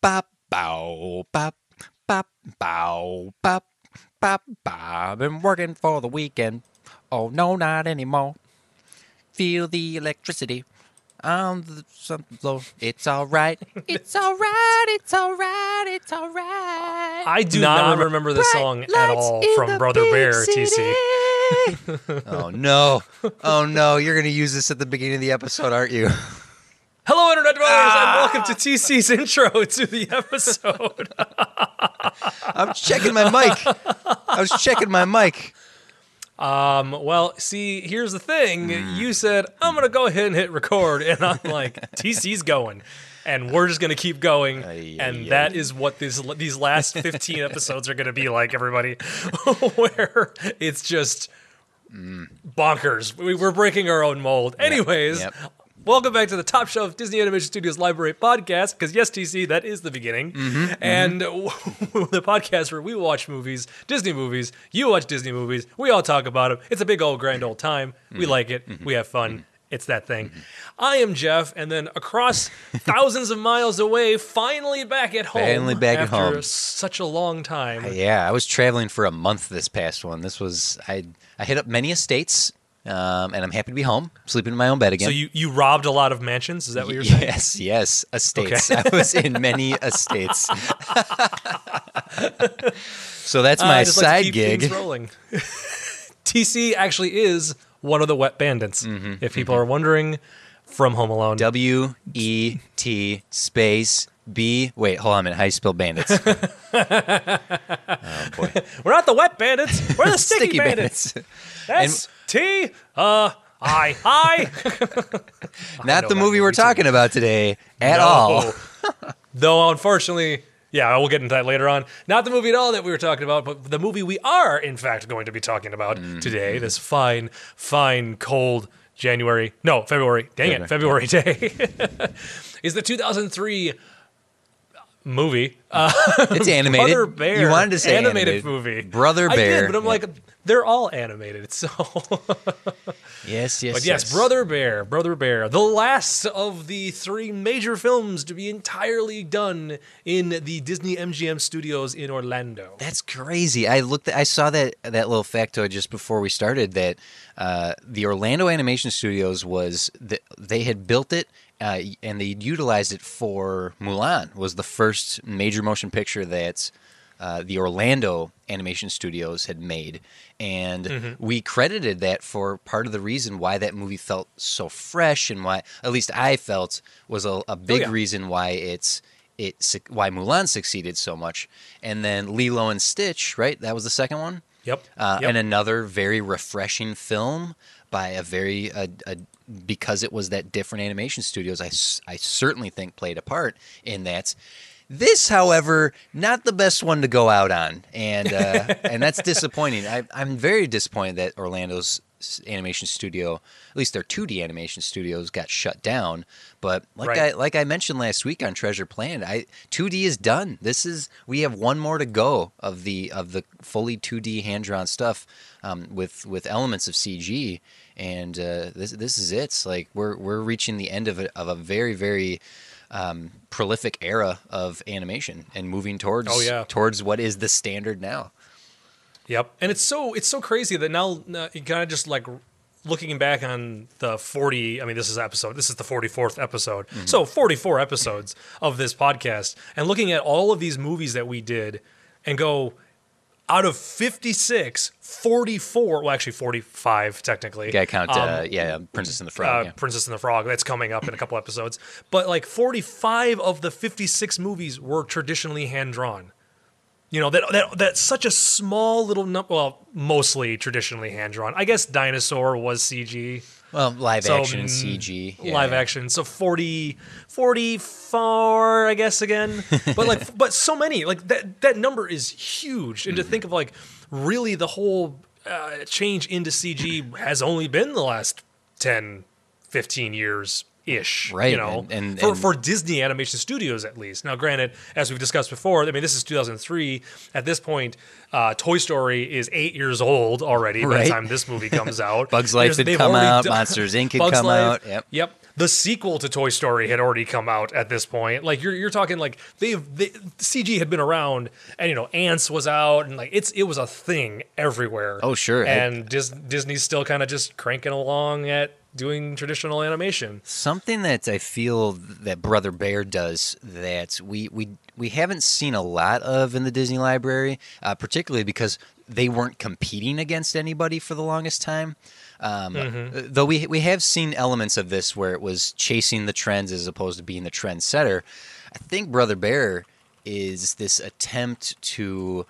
bop, bow, bop, bop, bow, bop, bop, bop. Been working for the weekend. Oh, no, not anymore. Feel the electricity on the something floor. It's all right. It's all right. It's all right. It's all right. I do not remember the song at all from Brother Bear, TC. Oh, no. Oh, no. You're going to use this at the beginning of the episode, aren't you? Hello, Internet Brothers, and welcome to TC's intro to the episode. I'm checking my mic. I was checking my mic. Well, see, here's the thing. You said, I'm going to go ahead and hit record, and I'm like, TC's going, and we're just going to keep going, and that is what these last 15 episodes are going to be like, everybody, where it's just bonkers. We're breaking our own mold. Anyways, welcome back to the Top Shelf Disney Animation Studios Library Podcast, because yes, TC, that is the beginning, and the podcast where we watch movies, Disney movies, you watch Disney movies, we all talk about them, it's a big old grand old time, we like it, we have fun, it's that thing. I am Jeff, and then across thousands of miles away, finally back at home. Finally back at home. After such a long time. Yeah, I was traveling for a month this past one. This was, I hit up many estates. And I'm happy to be home, sleeping in my own bed again. So you robbed a lot of mansions? Is that what you're saying? Yes, estates. Okay. I was in many estates. So that's my side gig. TC actually is one of the Wet Bandits, if people are wondering, from Home Alone. W-E-T space B. Wait, hold on a minute. How do you spell bandits? Oh, boy. We're not the Wet Bandits. We're the Sticky Bandits. That's... T-I. Not the movie we're talking about today at all. Though, unfortunately, yeah, we'll get into that later on. Not the movie at all that we were talking about, but the movie we are, in fact, going to be talking about today, this fine, fine, cold January. No, February. Dang it, February day. Is the 2003 movie. It's animated. Brother Bear. You wanted to say animated movie. Brother Bear. I did, but I'm like... They're all animated, so... yes. But yes, Brother Bear, the last of the three major films to be entirely done in the Disney MGM Studios in Orlando. That's crazy. I saw that little factoid just before we started, that the Orlando Animation Studios they had built it, and they utilized it for Mulan, was the first major motion picture that's... the Orlando Animation Studios had made, and we credited that for part of the reason why that movie felt so fresh, and why, at least I felt, was a big reason why why Mulan succeeded so much. And then Lilo and Stitch, right? That was the second one. Yep. And another very refreshing film by because it was that different animation studios. I certainly think played a part in that. This, however, not the best one to go out on, and that's disappointing. I'm very disappointed that Orlando's animation studio, at least their 2D animation studios, got shut down. But like I mentioned last week on Treasure Planet, 2D is done. We have one more to go of the fully 2D hand-drawn stuff with elements of CG, and this is it. It's like we're reaching the end of a very, very prolific era of animation and moving towards towards what is the standard now. Yep. And it's so crazy that now you kind of just like looking back on the 40, I mean, this is the 44th episode. So 44 episodes of this podcast, and looking at all of these movies that we did and go, out of 56, 44, well, actually 45, technically. Gotta count, Princess and the Frog. Princess and the Frog, that's coming up in a couple episodes. But, 45 of the 56 movies were traditionally hand-drawn. You know, that's such a small little number, well, mostly traditionally hand-drawn. I guess Dinosaur was CG. Well, live action and CG. Yeah. Live action. So 44, I guess, again. But so many. That number is huge. And to think of, really the whole change into CG has only been the last 10, 15 years ish, right? You know, and for Disney Animation Studios at least. Now, granted, as we've discussed before, I mean, this is 2003. At this point, Toy Story is 8 years old already by the time this movie comes out. Bug's Life had come out, Monsters Inc. had come out. Yep. The sequel to Toy Story had already come out at this point. Like you're talking like CG had been around, and you know Ants was out, and like it was a thing everywhere. Oh sure, and Disney's still kind of just cranking along at doing traditional animation. Something that I feel that Brother Bear does that we haven't seen a lot of in the Disney library, particularly because they weren't competing against anybody for the longest time. Though we have seen elements of this where it was chasing the trends as opposed to being the trendsetter. I think Brother Bear is this attempt to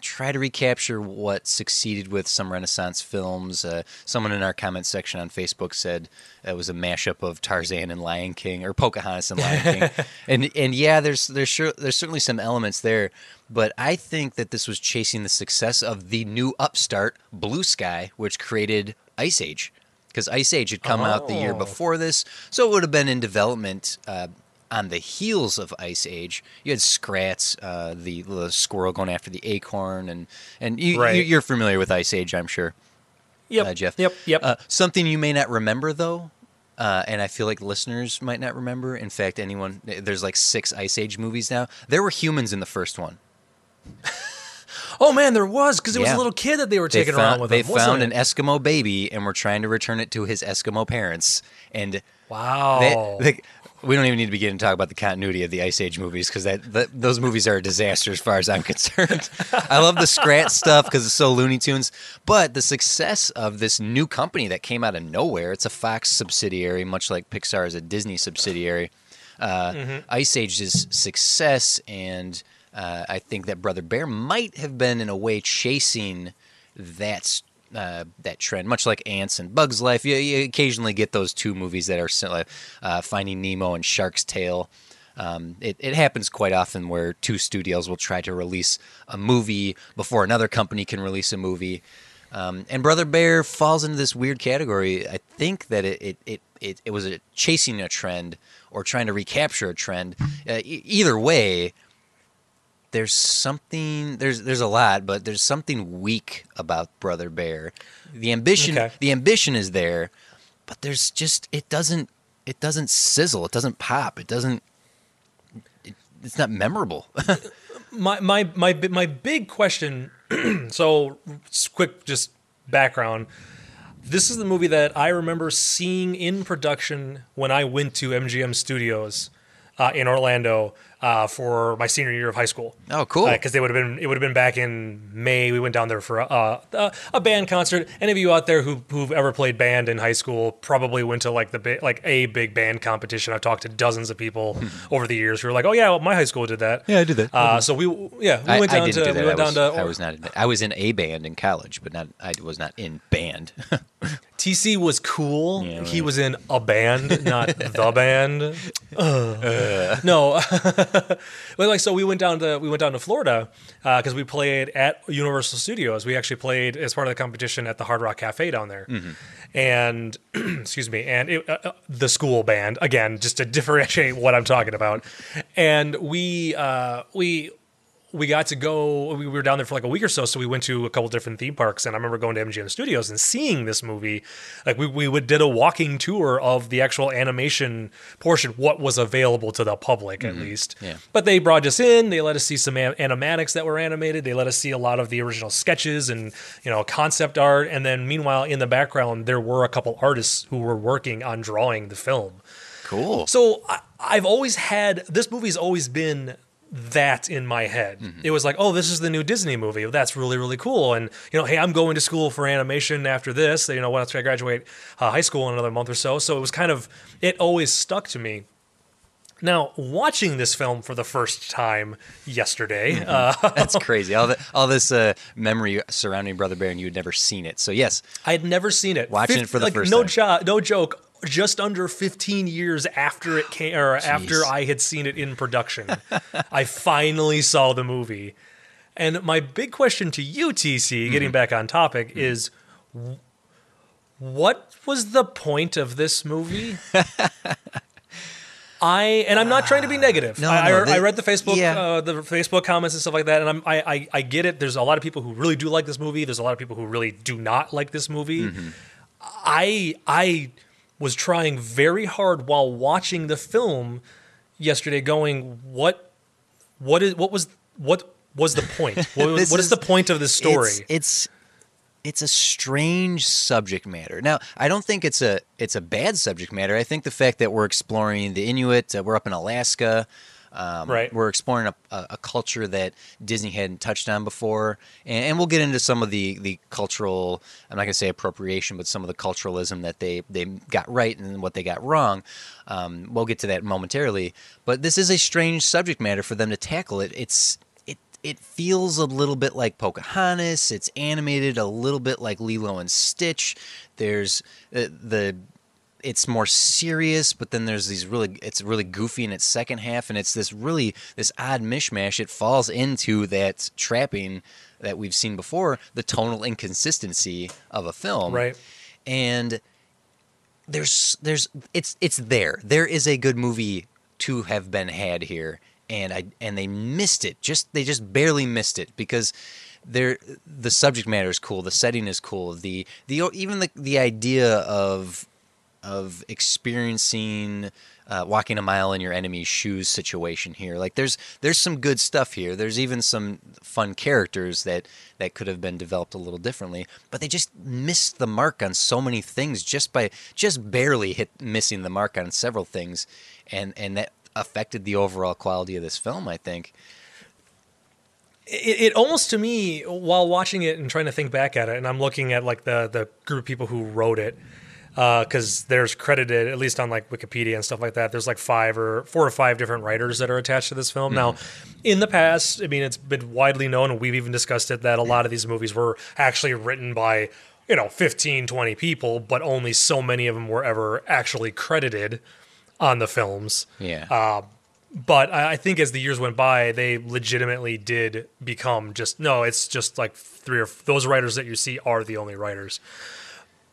try to recapture what succeeded with some Renaissance films. Someone in our comment section on Facebook said it was a mashup of Tarzan and Lion King, or Pocahontas and Lion King. And yeah, there's certainly some elements there, but I think that this was chasing the success of the new upstart Blue Sky, which created Ice Age, because Ice Age had come out the year before this, so it would have been in development on the heels of Ice Age. You had Scratz, the squirrel going after the acorn, and you're familiar with Ice Age, I'm sure. Yep, Jeff. Yep. Something you may not remember, though, and I feel like listeners might not remember. In fact, there's like 6 Ice Age movies now. There were humans in the first one. Oh, man, there was, because it was a little kid that they were taking around with them. They found an Eskimo baby and were trying to return it to his Eskimo parents. And wow. We don't even need to begin to talk about the continuity of the Ice Age movies, because those movies are a disaster as far as I'm concerned. I love the Scratch stuff because it's so Looney Tunes. But the success of this new company that came out of nowhere, it's a Fox subsidiary, much like Pixar is a Disney subsidiary. Ice Age's success, and I think that Brother Bear might have been, in a way, chasing that trend, much like Ants and Bug's Life. You occasionally get those two movies that are similar, Finding Nemo and Shark's Tale. It happens quite often where two studios will try to release a movie before another company can release a movie. And Brother Bear falls into this weird category. I think that it was chasing a trend or trying to recapture a trend. Either way, there's something, there's a lot, but there's something weak about Brother Bear. The ambition is there, but there's just, it doesn't sizzle, it doesn't pop, it's not memorable. my big question. So quick, just background. This is the movie that I remember seeing in production when I went to MGM Studios in Orlando for my senior year of high school. Oh, cool! Because it would have been back in May. We went down there for a band concert. Any of you out there who've ever played band in high school probably went to a big band competition. I've talked to dozens of people over the years who were like, "Oh yeah, well, my high school did that." Yeah, I did that. I was in a band in college, but I was not in band. TC was cool. Yeah, right. He was in a band, not the band. No. So we went down to Florida because we played at Universal Studios. We actually played as part of the competition at the Hard Rock Cafe down there, and excuse me, and the school band again, just to differentiate what I'm talking about. And we got to go. We were down there for like a week or so, so we went to a couple different theme parks. And I remember going to MGM Studios and seeing this movie. Like we did a walking tour of the actual animation portion, what was available to the public at least. Yeah. But they brought us in. They let us see some animatics that were animated. They let us see a lot of the original sketches and concept art. And then meanwhile, in the background, there were a couple artists who were working on drawing the film. Cool. So I've always had this movie's always been that in my head. It was like, oh, this is the new Disney movie. That's really, really cool. And, hey, I'm going to school for animation after this, once I graduate high school in another month or so. So it was it always stuck to me. Now, watching this film for the first time yesterday. That's crazy. All this memory surrounding Brother Bear, and you had never seen it. So yes. I had never seen it. Watching it for the first time. No joke. Just under 15 years after it came, or after I had seen it in production, I finally saw the movie. And my big question to you, TC, getting back on topic, is what was the point of this movie? I'm not trying to be negative. I read the Facebook the Facebook comments and stuff like that, and I get it. There's a lot of people who really do like this movie. There's a lot of people who really do not like this movie. Mm-hmm. I was trying very hard while watching the film yesterday, going, what was the point? What is the point of this story? It's a strange subject matter. Now, I don't think it's a bad subject matter. I think the fact that we're exploring the Inuit, we're up in Alaska, right. We're exploring a culture that Disney hadn't touched on before, and we'll get into some of the cultural, I'm not going to say appropriation, but some of the culturalism that they got right and what they got wrong. We'll get to that momentarily. But this is a strange subject matter for them to tackle. It feels a little bit like Pocahontas. It's animated a little bit like Lilo and Stitch. There's it's more serious, but then there's it's really goofy in its second half, and it's this odd mishmash. It falls into that trapping that we've seen before, the tonal inconsistency of a film. Right. And it's there. There is a good movie to have been had here. And they missed it. They just barely missed it, because the subject matter is cool, the setting is cool, the idea of experiencing walking a mile in your enemy's shoes situation here. Like there's some good stuff here. There's even some fun characters that could have been developed a little differently, but they just missed the mark on so many things missing the mark on several things, and that affected the overall quality of this film, I think. It almost, to me, while watching it and trying to think back at it, and I'm looking at like the group of people who wrote it, because there's credited, at least on like Wikipedia and stuff like that, there's like four or five different writers that are attached to this film. Mm. Now, in the past, I mean, it's been widely known, and we've even discussed it, that a lot of these movies were actually written by, 15, 20 people, but only so many of them were ever actually credited on the films. Yeah. But I think as the years went by, they legitimately did become it's just like those writers that you see are the only writers.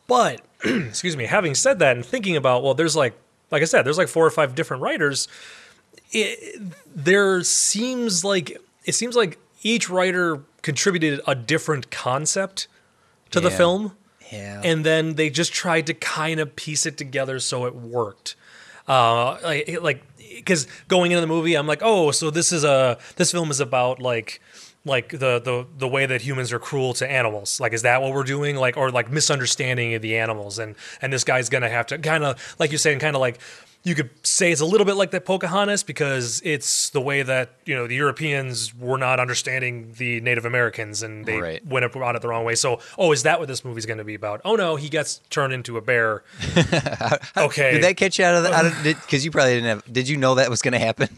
But, excuse me, having said that and thinking about, there's like I said, there's like four or five different writers. It seems like each writer contributed a different concept to the film. Yeah. And then they just tried to kind of piece it together so it worked. Because going into the movie, I'm like, so this film is about like the way that humans are cruel to animals. Like, is that what we're doing? Like, or like misunderstanding of the animals, and this guy's gonna have to kind of, like you're saying, kind of like you could say it's a little bit like that Pocahontas, because it's the way that the Europeans were not understanding the Native Americans, and they went about it the wrong way. So, is that what this movie's going to be about? Oh no, he gets turned into a bear. Okay, did that catch you out of because you probably didn't have? Did you know that was going to happen?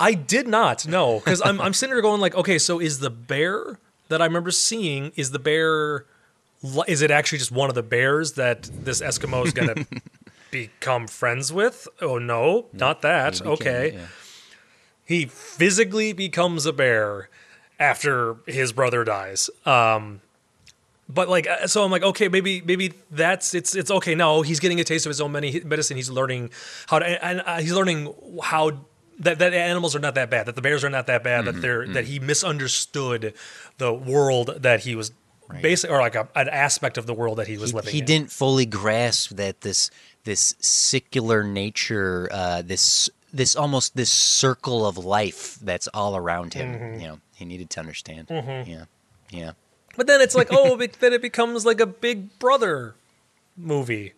I did not know, because I'm sitting there going like, okay, so is the bear that I remember seeing, is the bear, is it actually just one of the bears that this Eskimo is going to become friends with? Oh no, not that. Okay. He physically becomes a bear after his brother dies. But like, so I'm like, okay, maybe that's it's okay. No, he's getting a taste of his own medicine. He's learning how to, and he's learning how that animals are not that bad, that the bears are not that bad, that he misunderstood the world that he was. Right. Basically, or like an aspect of the world that he was living in. He didn't fully grasp that this secular nature, this almost this circle of life that's all around him. Mm-hmm. He needed to understand. Mm-hmm. Yeah. But then it's like, then it becomes like a Big Brother movie,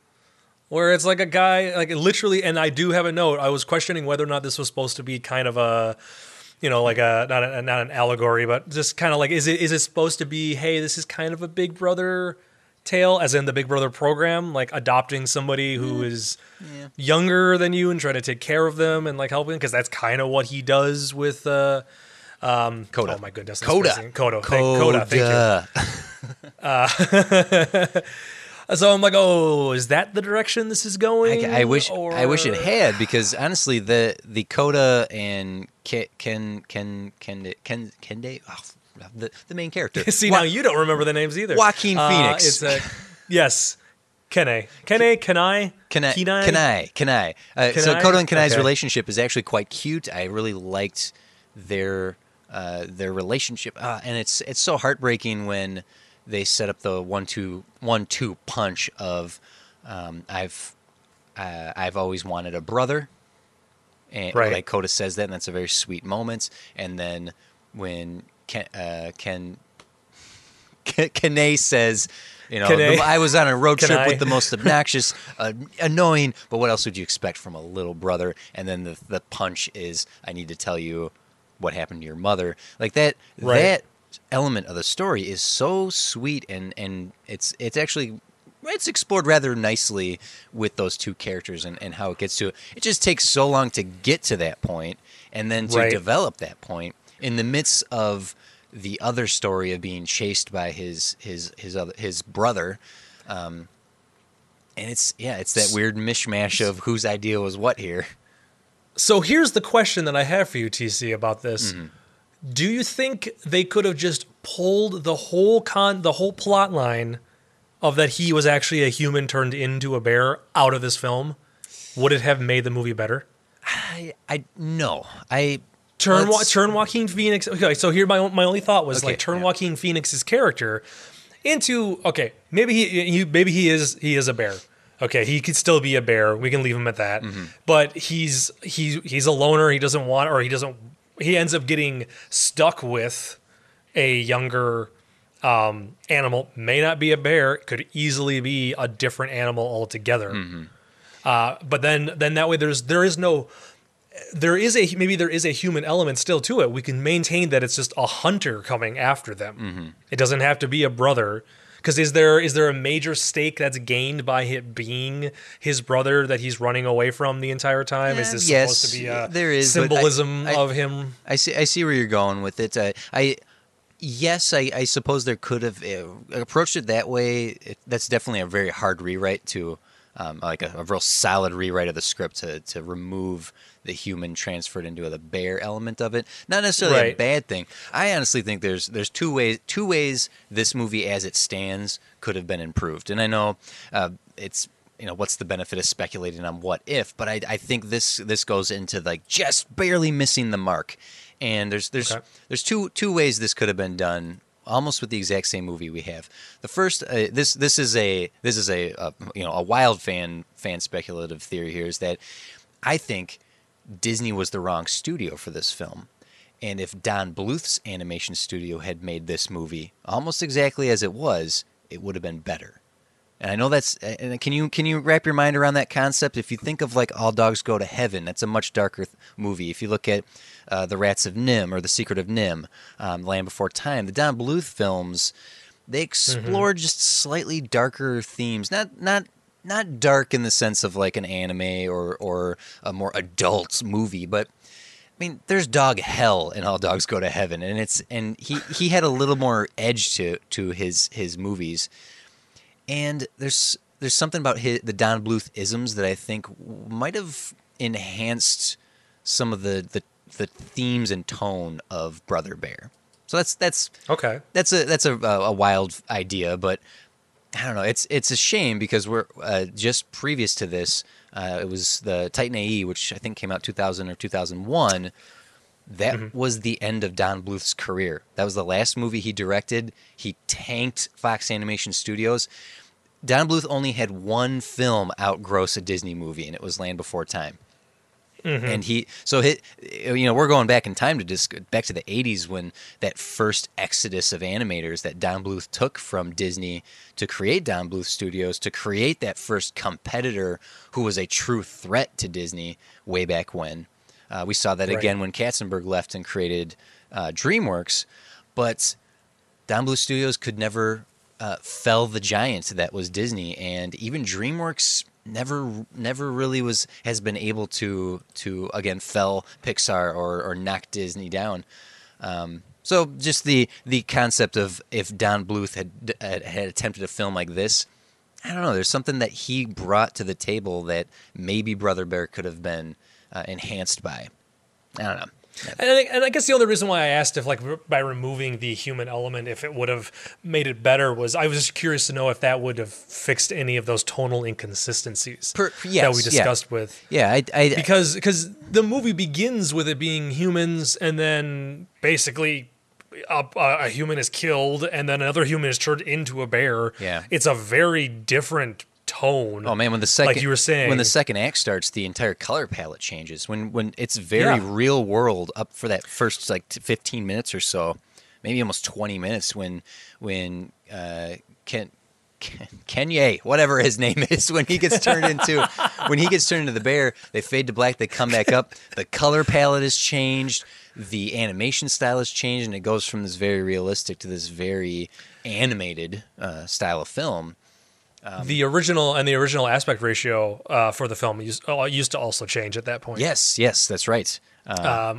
where it's like a guy, like literally. And I do have a note. I was questioning whether or not this was supposed to be kind of a, like not an allegory, but just kind of like, is it supposed to be, hey, this is kind of a Big Brother tale, as in the Big Brother program, like adopting somebody who is younger than you and trying to take care of them and like helping, because that's kind of what he does with Koda. Oh my goodness, Koda. Thank you. So I'm like, is that the direction this is going? I wish it had, because honestly, the Koda and the main character. See, now you don't remember the names either. Joaquin Phoenix. Yes, Kenai. So Koda and Kenai's relationship is actually quite cute. I really liked their relationship, and it's so heartbreaking when they set up the 1-2 punch of I've always wanted a brother, and like Koda says that, and that's a very sweet moment. And then when Kenai says, you know, I was on a road trip with the most obnoxious, annoying, but what else would you expect from a little brother? And then the punch is, I need to tell you what happened to your mother. Like that, that element of the story is so sweet, and it's actually, it's explored rather nicely with those two characters and how it gets to it. It just takes so long to get to that point, and then to develop that point in the midst of the other story of being chased by his brother, and it's that weird mishmash of whose idea was what here. So here's the question that I have for you, TC, about this: do you think they could have just pulled the whole plot line of that he was actually a human turned into a bear out of this film? Would it have made the movie better? No. Turn Joaquin Phoenix. Okay, so here my only thought was Joaquin Phoenix's character into maybe he is a bear. Okay, he could still be a bear. We can leave him at that. Mm-hmm. But he's a loner. He ends up getting stuck with a younger animal. May not be a bear. Could easily be a different animal altogether. Mm-hmm. But then that way there is a human element still to it. We can maintain that it's just a hunter coming after them. Mm-hmm. It doesn't have to be a brother, because is there a major stake that's gained by it being his brother that he's running away from the entire time? Is this supposed to be symbolism of him? I see where you're going with it. I suppose there could have approached it that way. That's definitely a very hard rewrite to. Like a real solid rewrite of the script to remove the human transferred into the bear element of it. Not necessarily a bad thing. I honestly think there's two ways this movie as it stands could have been improved. And I know it's, you know, what's the benefit of speculating on what if, but I think this goes into like just barely missing the mark. And there's two ways this could have been done. Almost with the exact same movie we have. The first, this is a wild fan speculative theory here, is that I think Disney was the wrong studio for this film, and if Don Bluth's animation studio had made this movie almost exactly as it was, it would have been better. And I know that's. And can you wrap your mind around that concept? If you think of like All Dogs Go to Heaven, that's a much darker movie. If you look at The Rats of Nim or The Secret of Nim, Land Before Time, the Don Bluth films, they explore just slightly darker themes. Not dark in the sense of like an anime or a more adult movie, but I mean, there's dog hell in All Dogs Go to Heaven, and he had a little more edge to his movies. And there's something about the Don Bluth isms that I think might have enhanced some of the themes and tone of Brother Bear. So that's okay. That's a wild idea, but I don't know. It's a shame because we're just previous to this, it was the Titan A.E., which I think came out 2000 or 2001. That was the end of Don Bluth's career. That was the last movie he directed. He tanked Fox Animation Studios. Don Bluth only had one film outgross a Disney movie, and it was Land Before Time. Mm-hmm. And we're going back in time to back to the 80s when that first exodus of animators that Don Bluth took from Disney to create Don Bluth Studios, to create that first competitor who was a true threat to Disney way back when. We saw that again when Katzenberg left and created DreamWorks, but Don Bluth Studios could never fell the giant that was Disney, and even DreamWorks never really has been able to again fell Pixar or knock Disney down. So just the concept of if Don Bluth had attempted a film like this, I don't know. There's something that he brought to the table that maybe Brother Bear could have been enhanced by. I don't know. And I guess the other reason why I asked if, like, by removing the human element, if it would have made it better, was I was just curious to know if that would have fixed any of those tonal inconsistencies that we discussed with. Yeah, because the movie begins with it being humans, and then basically a human is killed, and then another human is turned into a bear. Yeah, it's a very different tone. Oh man, when the second, like you were saying, when the second act starts, the entire color palette changes. When it's very real world up for that first like 15 minutes or so, maybe almost 20 minutes. When Kenye, whatever his name is, when he gets turned into the bear, they fade to black. They come back up. The color palette has changed. The animation style has changed, and it goes from this very realistic to this very animated style of film. The original aspect ratio for the film used to also change at that point. Yes, that's right. The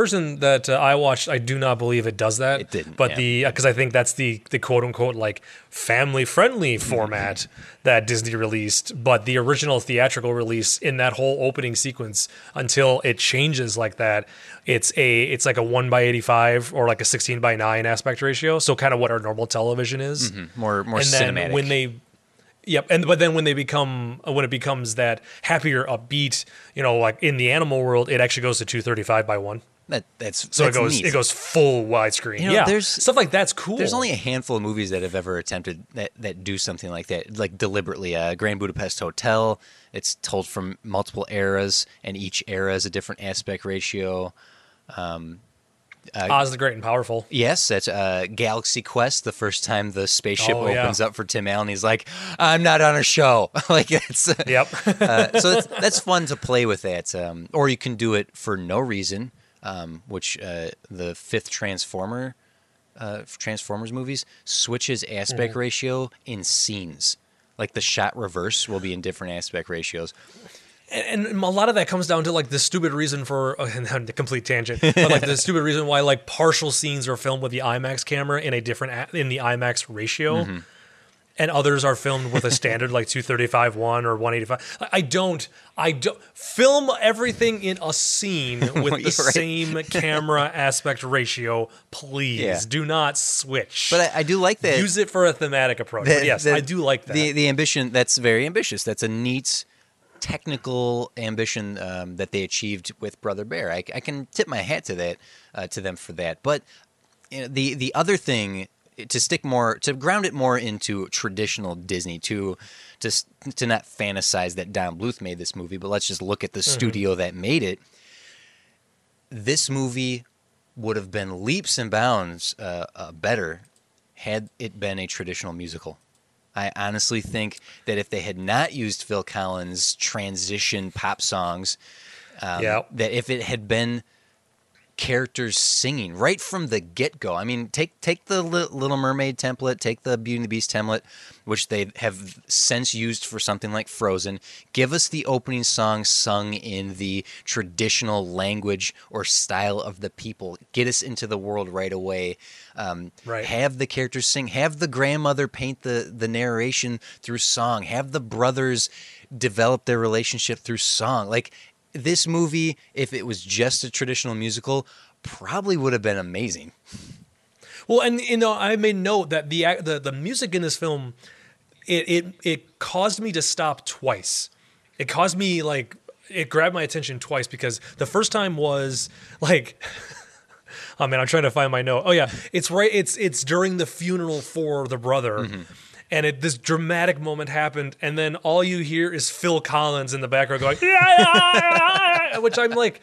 version that I watched, I do not believe it does that. It didn't, but because I think that's the quote unquote like family friendly format that Disney released. But the original theatrical release, in that whole opening sequence, until it changes like that, it's like a 1:85 or like a 16:9 aspect ratio. So kind of what our normal television is. Mm-hmm. More and cinematic. Then when they. Yep, but then when it becomes that happier, upbeat, you know, like in the animal world, it actually goes to 235:1. It goes full widescreen. You know, there's stuff like that's cool. There's only a handful of movies that have ever attempted that do something like that, like deliberately. Grand Budapest Hotel. It's told from multiple eras, and each era is a different aspect ratio. Oz the Great and Powerful. Yes, that's Galaxy Quest. The first time the spaceship opens up for Tim Allen, he's like, "I'm not on a show." Like it's so that's fun to play with that. Or you can do it for no reason, which the fifth Transformers movies switches aspect ratio in scenes. Like the shot reverse will be in different aspect ratios. And a lot of that comes down to like the stupid reason for a complete tangent, but like the stupid reason why like partial scenes are filmed with the IMAX camera in a different in the IMAX ratio, and others are filmed with a standard like 235:1 or 1:85. I don't film everything in a scene with the same camera aspect ratio. Please do not switch. But I do like that. Use it for a thematic approach. I do like that. The ambition, that's very ambitious. That's a neat technical ambition that they achieved with Brother Bear. I can tip my hat to that, to them for that. But you know, the other thing, to ground it more into traditional Disney, to not fantasize that Don Bluth made this movie, but let's just look at the studio that made it. This movie would have been leaps and bounds better had it been a traditional musical. I honestly think that if they had not used Phil Collins' transition pop songs, that if it had been characters singing right from the get-go, I mean, take the Little Mermaid template, take the Beauty and the Beast template, which they have since used for something like Frozen. Give us the opening song sung in the traditional language or style of the people. Get us into the world right away. Right. Have the characters sing. Have the grandmother paint the narration through song. Have the brothers develop their relationship through song. Like, this movie, if it was just a traditional musical, probably would have been amazing. Well, and you know, I made note that the music in this film, it caused me to stop twice. It caused me it grabbed my attention twice, because the first time was like, oh man, I'm trying to find my note. Oh yeah, it's right. It's during the funeral for the brother. Mm-hmm. And this dramatic moment happened, and then all you hear is Phil Collins in the background going, which I'm like,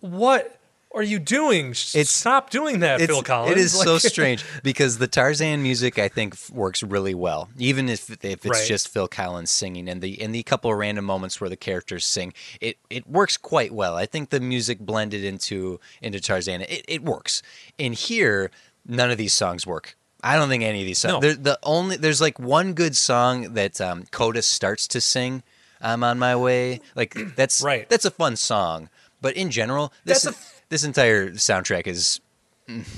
what are you doing? Stop doing that, Phil Collins. It is so strange, because the Tarzan music, I think, works really well, even if it's just Phil Collins singing, and the couple of random moments where the characters sing, it works quite well. I think the music blended into Tarzan. It works. In here, none of these songs work. I don't think any of these songs. No. There's like one good song that Koda starts to sing, "I'm on my way." Like that's a fun song, but in general, this entire soundtrack is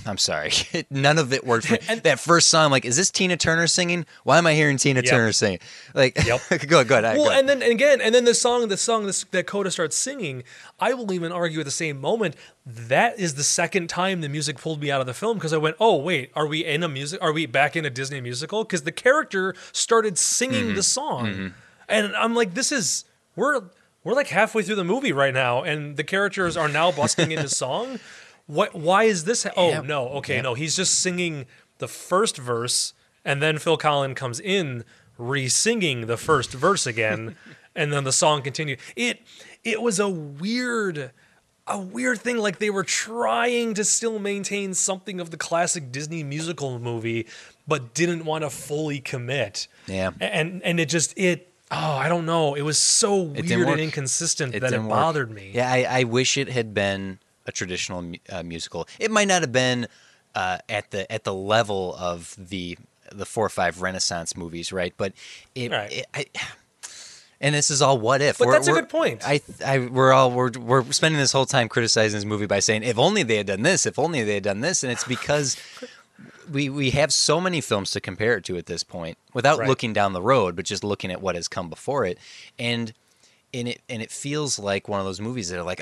I'm sorry. None of it worked for me. That first song, I'm like, is this Tina Turner singing? Why am I hearing Tina Turner singing? Like, go ahead. Well, and then again, and then the song that Koda starts singing, I will even argue at the same moment, that is the second time the music pulled me out of the film, because I went, oh wait, are we back in a Disney musical? Because the character started singing the song. And I'm like, we're like halfway through the movie right now, and the characters are now busting into song. Why is this? No, he's just singing the first verse, and then Phil Collins comes in re-singing the first verse again, and then the song continued. It was a weird thing. Like, they were trying to still maintain something of the classic Disney musical movie, but didn't want to fully commit. Yeah. And it just I don't know. It was so weird and inconsistent that it bothered me. Yeah, I wish it had been a traditional musical. It might not have been at the level of the 4 or 5 Renaissance movies, right? But and this is all what if. But that's a good point. We're spending this whole time criticizing this movie by saying if only they had done this, if only they had done this, and it's because we have so many films to compare it to at this point without looking down the road, but just looking at what has come before it. And it feels like one of those movies that are like,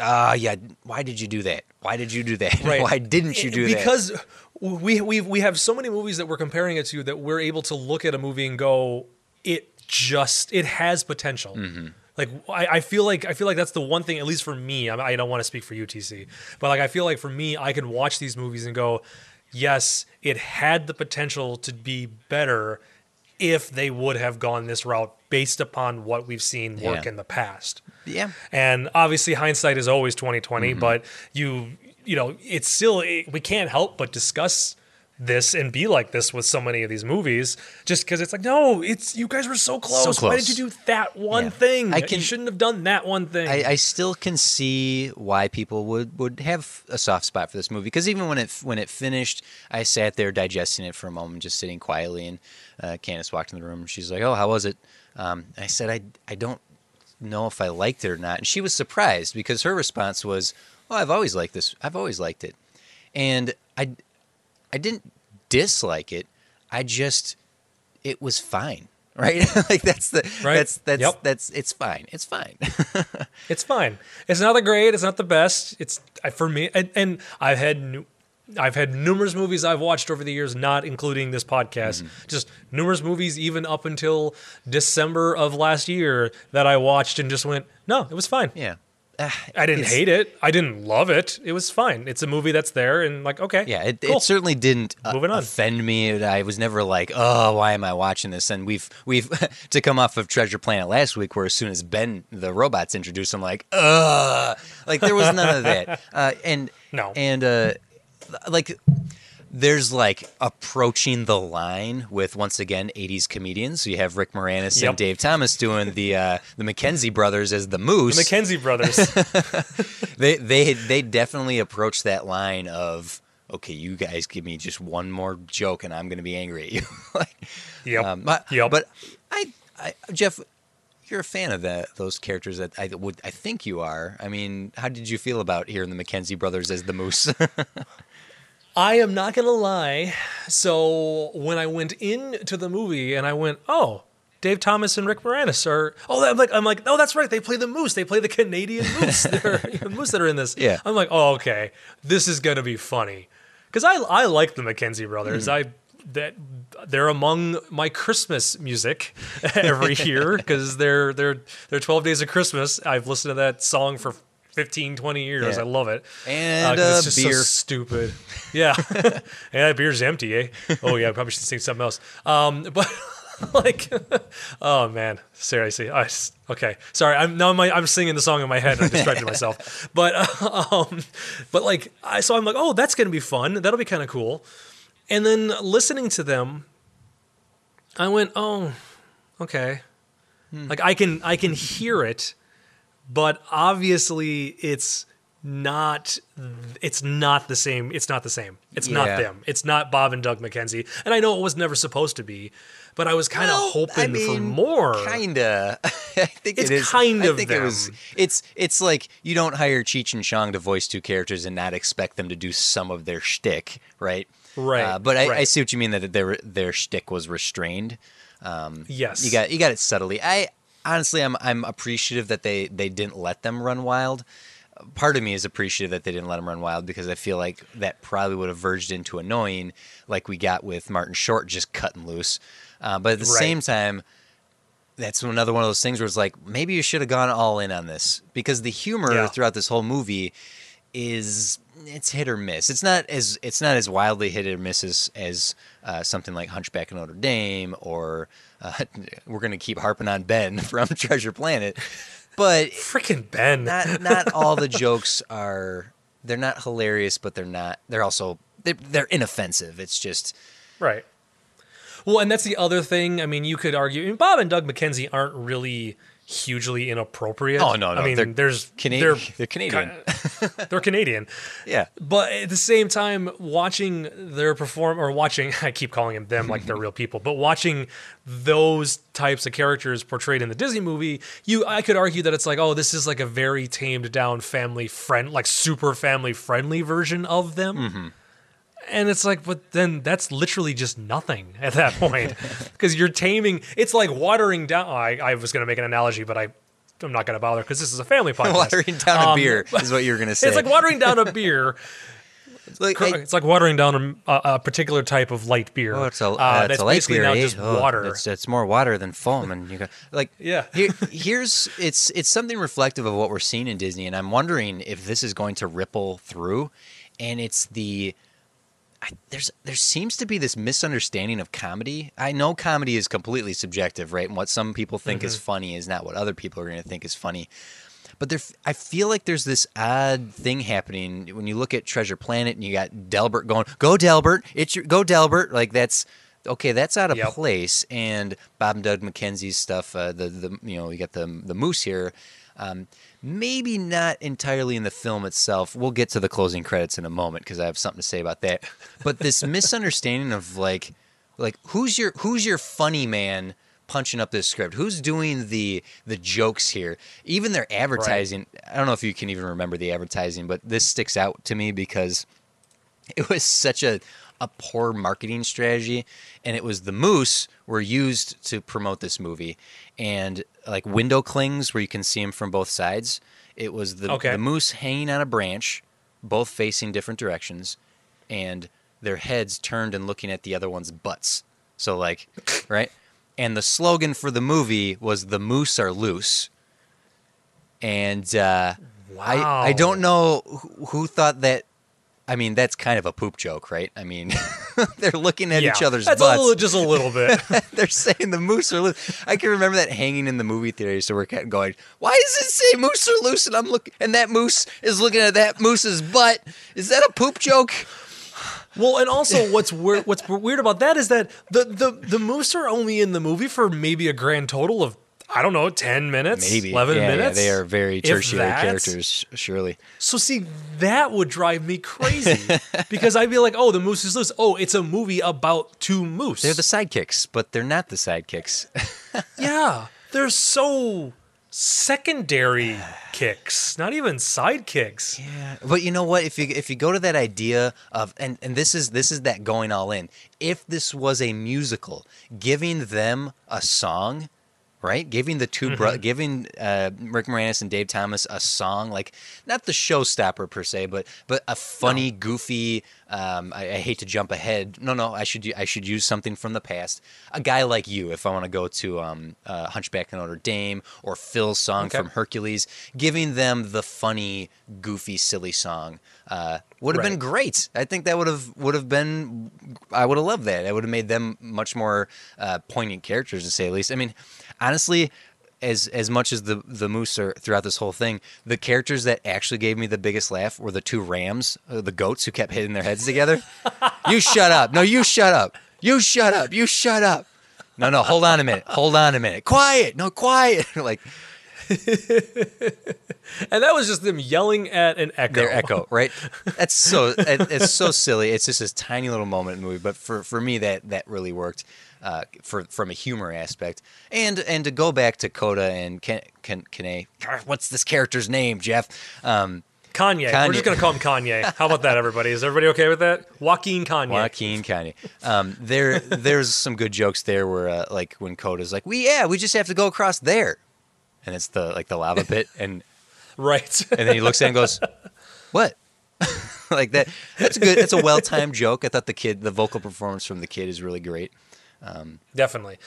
why did you do that? Why did you do that? Right. Why didn't you do that? Because we have so many movies that we're comparing it to that we're able to look at a movie and go, it has potential. Mm-hmm. Like, I feel like that's the one thing, at least for me. I don't want to speak for you, TC, but like, I feel like for me, I can watch these movies and go, yes, it had the potential to be better if they would have gone this route based upon what we've seen work in the past. Yeah. And obviously hindsight is always 20/20, but you know, it's still, we can't help but discuss this and be like this with so many of these movies, just because it's like, no, you guys were so close. Why did you do that one thing? You shouldn't have done that one thing. I still can see why people would have a soft spot for this movie, because even when it finished, I sat there digesting it for a moment, just sitting quietly, and Candace walked in the room and she's like, oh, how was it? I said, I don't know if I liked it or not. And she was surprised, because her response was, oh, I've always liked this. I've always liked it. And I didn't dislike it. I just, it was fine, right? Like, it's fine. It's fine. It's fine. It's not the great. It's not the best. It's for me. And I've had numerous movies I've watched over the years, not including this podcast, just numerous movies, even up until December of last year, that I watched and just went, no, it was fine. Yeah. I didn't hate it. I didn't love it. It was fine. It's a movie that's there, and like, okay. Yeah, it certainly didn't offend me. I was never like, oh, why am I watching this? And we've to come off of Treasure Planet last week, where as soon as Ben, the robot's introduced, I'm like, ugh. Like, there was none of that. Like, there's like approaching the line with, once again, 80s comedians. So you have Rick Moranis and Dave Thomas doing the McKenzie brothers as the moose. The McKenzie brothers. They definitely approach that line of, okay, you guys give me just one more joke and I'm going to be angry at you. But I Jeff, you're a fan of those characters that I think you are. I mean, how did you feel about hearing the McKenzie brothers as the moose? I am not going to lie. So when I went into the movie and I went, oh, Dave Thomas and Rick Moranis are, I'm like, oh, that's right. They play the moose. They play the Canadian moose. The moose that are in this. Yeah. I'm like, oh, okay. This is going to be funny. Because I like the McKenzie brothers. They're among my Christmas music every year, because they're 12 Days of Christmas. I've listened to that song for 15, 20 years. Yeah. I love it. And it's just beer. So stupid. Yeah. And that beer's empty, eh? Oh, yeah. I probably should sing something else. But like, oh, man. Seriously. Okay. Sorry. I'm singing the song in my head. And I distracted myself. But like, so I'm like, oh, that's going to be fun. That'll be kind of cool. And then listening to them, I went, oh, okay. Like, I can hear it. But obviously, it's not, it's not the same. It's not the same. It's not them. It's not Bob and Doug McKenzie. And I know it was never supposed to be, but I was kind of hoping for more. Kinda. I think it's kind of them. It's like you don't hire Cheech and Chong to voice two characters and not expect them to do some of their shtick, right? Right. But I see what you mean, that their shtick was restrained. Yes. You got it subtly. I'm appreciative that they didn't let them run wild. Part of me is appreciative that they didn't let him run wild, because I feel like that probably would have verged into annoying, like we got with Martin Short just cutting loose. But at the same time, that's another one of those things where it's like, maybe you should have gone all in on this, because the humor throughout this whole movie is, it's hit or miss. It's not as wildly hit or miss as something like Hunchback of Notre Dame, or we're going to keep harping on Ben from Treasure Planet. But freaking Ben. Not all the jokes are, they're not hilarious, but they're also inoffensive. It's just right. Well, and that's the other thing. I mean, you could argue, Bob and Doug McKenzie aren't really hugely inappropriate. Oh no! I mean, they're Canadian. They're Canadian. Yeah. But at the same time, watching their I keep calling them like they're real people, but watching those types of characters portrayed in the Disney movie, I could argue that it's like, oh, this is like a very tamed down super family friendly version of them. Mm-hmm. And it's like, but then that's literally just nothing at that point, because you're taming. It's like watering down. I was going to make an analogy, but I'm not going to bother, because this is a family podcast. Watering down a beer is what you're going to say. It's like watering down a beer. It's like watering down a particular type of light beer. Oh, it's a light beer. Now just water. It's more water than foam, and you go like, yeah. It's something reflective of what we're seeing in Disney, and I'm wondering if this is going to ripple through, and it's the. There seems to be this misunderstanding of comedy. I know comedy is completely subjective, right? And what some people think is funny is not what other people are going to think is funny. But I feel like there's this odd thing happening when you look at Treasure Planet and you got Delbert going, "Go Delbert! Go Delbert!" Like that's out of place. And Bob and Doug McKenzie's stuff. You got the moose here. Maybe not entirely in the film itself. We'll get to the closing credits in a moment, because I have something to say about that. But this misunderstanding of like who's your funny man punching up this script? Who's doing the jokes here? Even their advertising. Right. I don't know if you can even remember the advertising, but this sticks out to me because it was such a poor marketing strategy, and it was the moose were used to promote this movie, and like window clings where you can see him from both sides. It was the moose hanging on a branch, both facing different directions, and their heads turned and looking at the other one's butts. So like, right? And the slogan for the movie was "The moose are loose," and wow. I don't know who thought that. I mean, that's kind of a poop joke, right? I mean, they're looking at each other's butts. Just a little bit. They're saying the moose are loose. I can remember that hanging in the movie theater. So we're kind of going, why does it say moose are loose? And I'm looking, and that moose is looking at that moose's butt. Is that a poop joke? Well, and also what's weird about that is that the moose are only in the movie for maybe a grand total of, I don't know, 10 minutes, maybe 11 minutes. Yeah, they are very tertiary characters, surely. So see, that would drive me crazy because I'd be like, oh, the moose is loose. Oh, it's a movie about two moose. They're the sidekicks, but they're not the sidekicks. Yeah, they're so secondary kicks, not even sidekicks. Yeah, but you know what? If you go to that idea of, and this is that going all in. If this was a musical, giving them a song. Right, giving the two giving Rick Moranis and Dave Thomas a song, like not the showstopper per se, but a funny, goofy. I hate to jump ahead. No, I should use something from the past. A guy like you, if I want to go to Hunchback of Notre Dame or Phil's song from Hercules, giving them the funny, goofy, silly song would have been great. I think that would have been. I would have loved that. That would have made them much more poignant characters, to say the least. I mean. Honestly, as much as the moose are throughout this whole thing, the characters that actually gave me the biggest laugh were the two rams, the goats who kept hitting their heads together. You shut up. No, you shut up. You shut up. You shut up. No, hold on a minute. Quiet. No, quiet. Like, And that was just them yelling at an echo. Their echo, right? That's so it's so silly. It's just this tiny little moment in the movie, but for me that really worked from a humor aspect. And to go back to Koda and Kenai, what's this character's name, Jeff? Kanye. We're just going to call him Kanye. How about that, everybody? Is everybody okay with that? Joaquin Kanye. There's some good jokes there where like when Koda's like, we just have to go across there. And it's the lava pit and right. And then he looks at it and goes, "What?" Like that. That's good. That's a well-timed joke. I thought the vocal performance from the kid is really great. Definitely,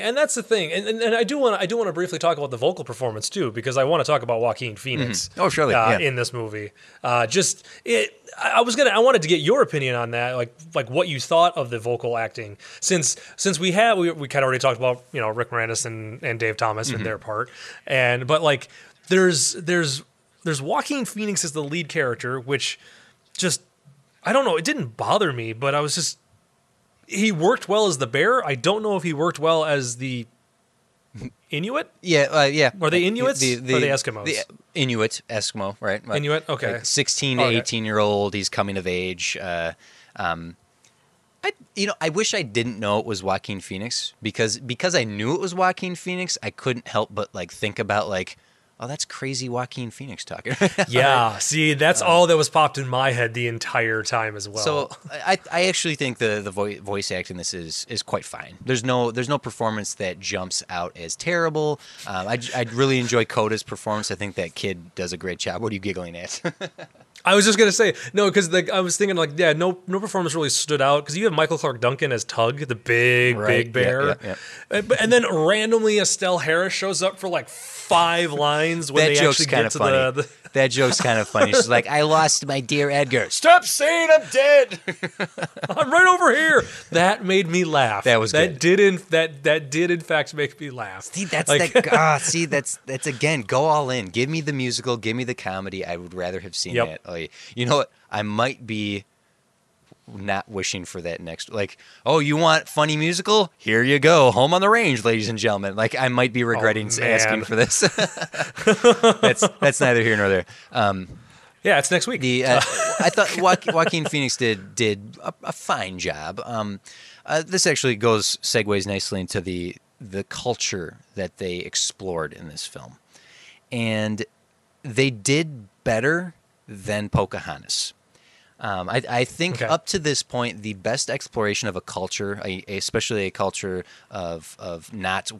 and that's the thing. And I do want to briefly talk about the vocal performance too, because I want to talk about Joaquin Phoenix. Mm-hmm. Oh, surely, in this movie. I wanted to get your opinion on that, like what you thought of the vocal acting, since we kind of already talked about Rick Moranis and Dave Thomas and their part, but there's Joaquin Phoenix as the lead character, which just I don't know, it didn't bother me, but I was just. He worked well as the bear. I don't know if he worked well as the Inuit. Yeah. Are they Inuits or are they Eskimos? The Inuit, Eskimo, right? Inuit, okay. Like 16 to 18-year-old, he's coming of age. I wish I didn't know it was Joaquin Phoenix because I knew it was Joaquin Phoenix. I couldn't help but think about oh, that's crazy Joaquin Phoenix talking. Yeah, see, that's all that was popped in my head the entire time as well. So I actually think the voice acting in this is quite fine. There's no performance that jumps out as terrible. I really enjoy Koda's performance. I think that kid does a great job. What are you giggling at? I was just going to say, no, because I was thinking no performance really stood out because you have Michael Clark Duncan as Tug, the big bear. Yeah. And then randomly Estelle Harris shows up for 5 lines when they actually get to the... That joke's kind of funny. She's like, I lost my dear Edgar. Stop saying I'm dead. I'm right over here. That made me laugh. That was good. That did in fact make me laugh. See, that's again, go all in. Give me the musical, give me the comedy. I would rather have seen that. Like, you know what? I might be not wishing for that next, you want funny musical? Here you go. Home on the Range, ladies and gentlemen. I might be regretting asking for this. That's neither here nor there. It's next week. I thought Joaquin Phoenix did a fine job. This actually segues nicely into the culture that they explored in this film. And they did better than Pocahontas. I think up to this point, the best exploration of a culture, especially a culture of not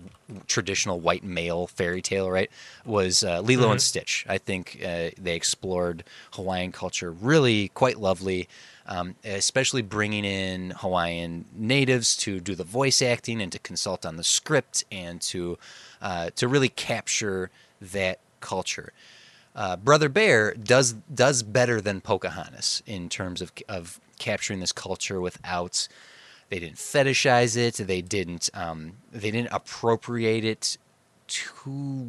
traditional white male fairy tale, right, was Lilo and Stitch. I think they explored Hawaiian culture really quite lovely, especially bringing in Hawaiian natives to do the voice acting and to consult on the script and to really capture that culture. Brother Bear does better than Pocahontas in terms of capturing this culture without. They didn't fetishize it. They didn't appropriate it too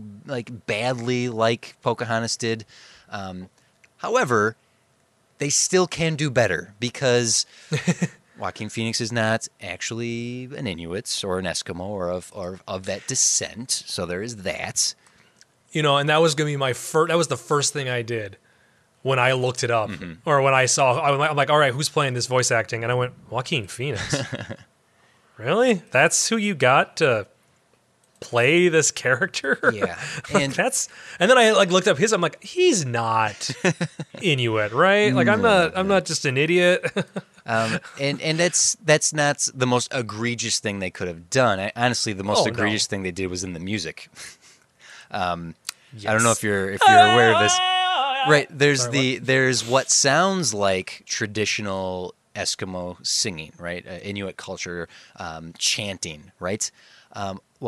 badly like Pocahontas did. However, they still can do better because Joaquin Phoenix is not actually an Inuit or an Eskimo or of that descent. So there is that. And that was going to be that was the first thing I did when I looked it up or when I saw, I'm like, all right, who's playing this voice acting? And I went, Joaquin Phoenix. Really? That's who you got to play this character? Yeah. And and then I looked up his, I'm like, he's not Inuit, right? I'm not just an idiot. And that's not the most egregious thing they could have done. Honestly, the most egregious thing they did was in the music. I don't know if you're aware of this. Right, there's what sounds like traditional Eskimo singing, right? Inuit culture chanting, right?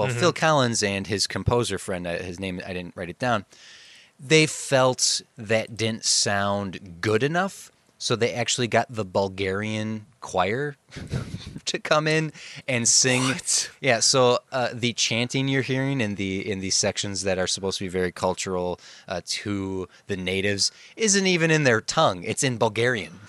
Phil Collins and his composer friend, his name, I didn't write it down, they felt that didn't sound good enough, so they actually got the Bulgarian choir to come in and sing. What? Yeah, so the chanting you're hearing in the sections that are supposed to be very cultural to the natives isn't even in their tongue. It's in Bulgarian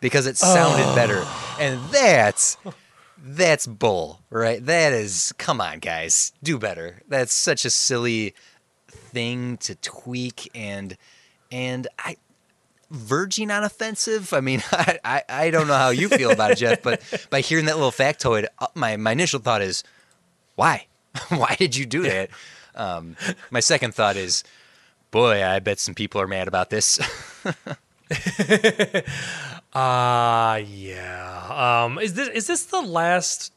because it sounded better. And that's bull, right? That is, come on, guys, do better. That's such a silly thing to tweak and verging on offensive. I mean, I don't know how you feel about it, Jeff, but by hearing that little factoid, my initial thought is, why? Why did you do that? My second thought is, boy, I bet some people are mad about this. Yeah. Is this the last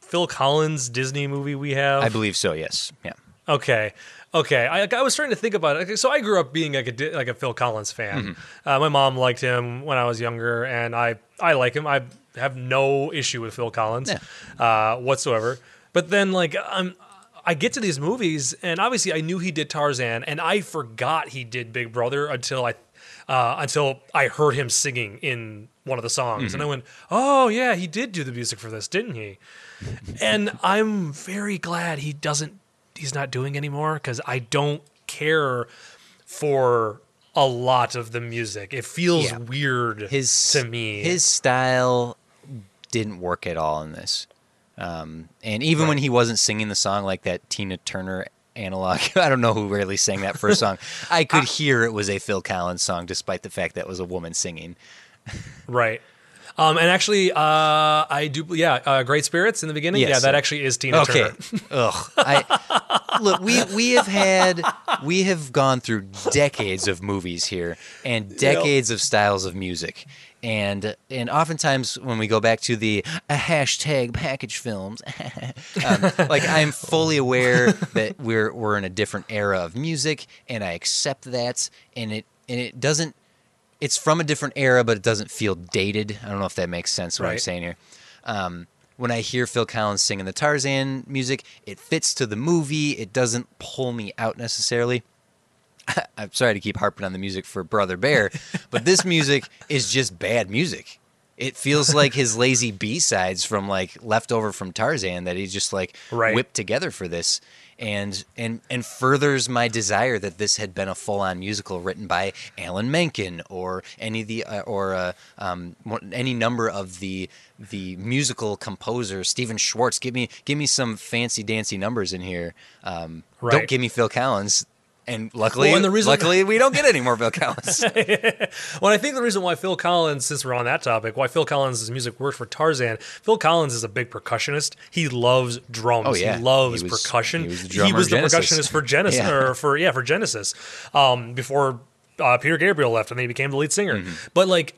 Phil Collins Disney movie we have? I believe so, yes. Yeah. Okay. I was starting to think about it. Okay, so I grew up being like a Phil Collins fan. Mm-hmm. My mom liked him when I was younger, and I like him. I have no issue with Phil Collins whatsoever. But then, I get to these movies, and obviously I knew he did Tarzan, and I forgot he did Big Brother until I heard him singing in one of the songs. Mm-hmm. And I went, oh, yeah, he did do the music for this, didn't he? And I'm very glad he's not doing anymore, because I don't care for a lot of the music. It feels weird to me. His style didn't work at all in this. And even when he wasn't singing the song, like that Tina Turner analog, I don't know who really sang that first song. I could hear it was a Phil Collins song, despite the fact that it was a woman singing. Right. And actually, I do. Yeah. Great Spirits in the beginning. Yes, yeah. That actually is Tina Turner. Ugh. Look, we have gone through decades of movies here and decades of styles of music. And oftentimes when we go back to the hashtag package films, I'm fully aware that we're in a different era of music, and I accept that. And it doesn't. It's from a different era, but it doesn't feel dated. I don't know if that makes sense. What I'm saying here. When I hear Phil Collins singing the Tarzan music, it fits to the movie. It doesn't pull me out necessarily. I'm sorry to keep harping on the music for Brother Bear, but this music is just bad music. It feels like his lazy B-sides from leftover from Tarzan that he just whipped together for this, and furthers my desire that this had been a full-on musical written by Alan Menken or any number of the musical composers. Stephen Schwartz, give me some fancy dancy numbers in here. Don't give me Phil Collins. And luckily, we don't get any more Phil Collins. Well, I think the reason why Phil Collins, since we're on that topic, why Phil Collins' music worked for Tarzan, Phil Collins is a big percussionist. He loves drums. Oh, yeah. He loves percussion. He was the percussionist for Genesis. For Genesis, before Peter Gabriel left and he became the lead singer. Mm-hmm. But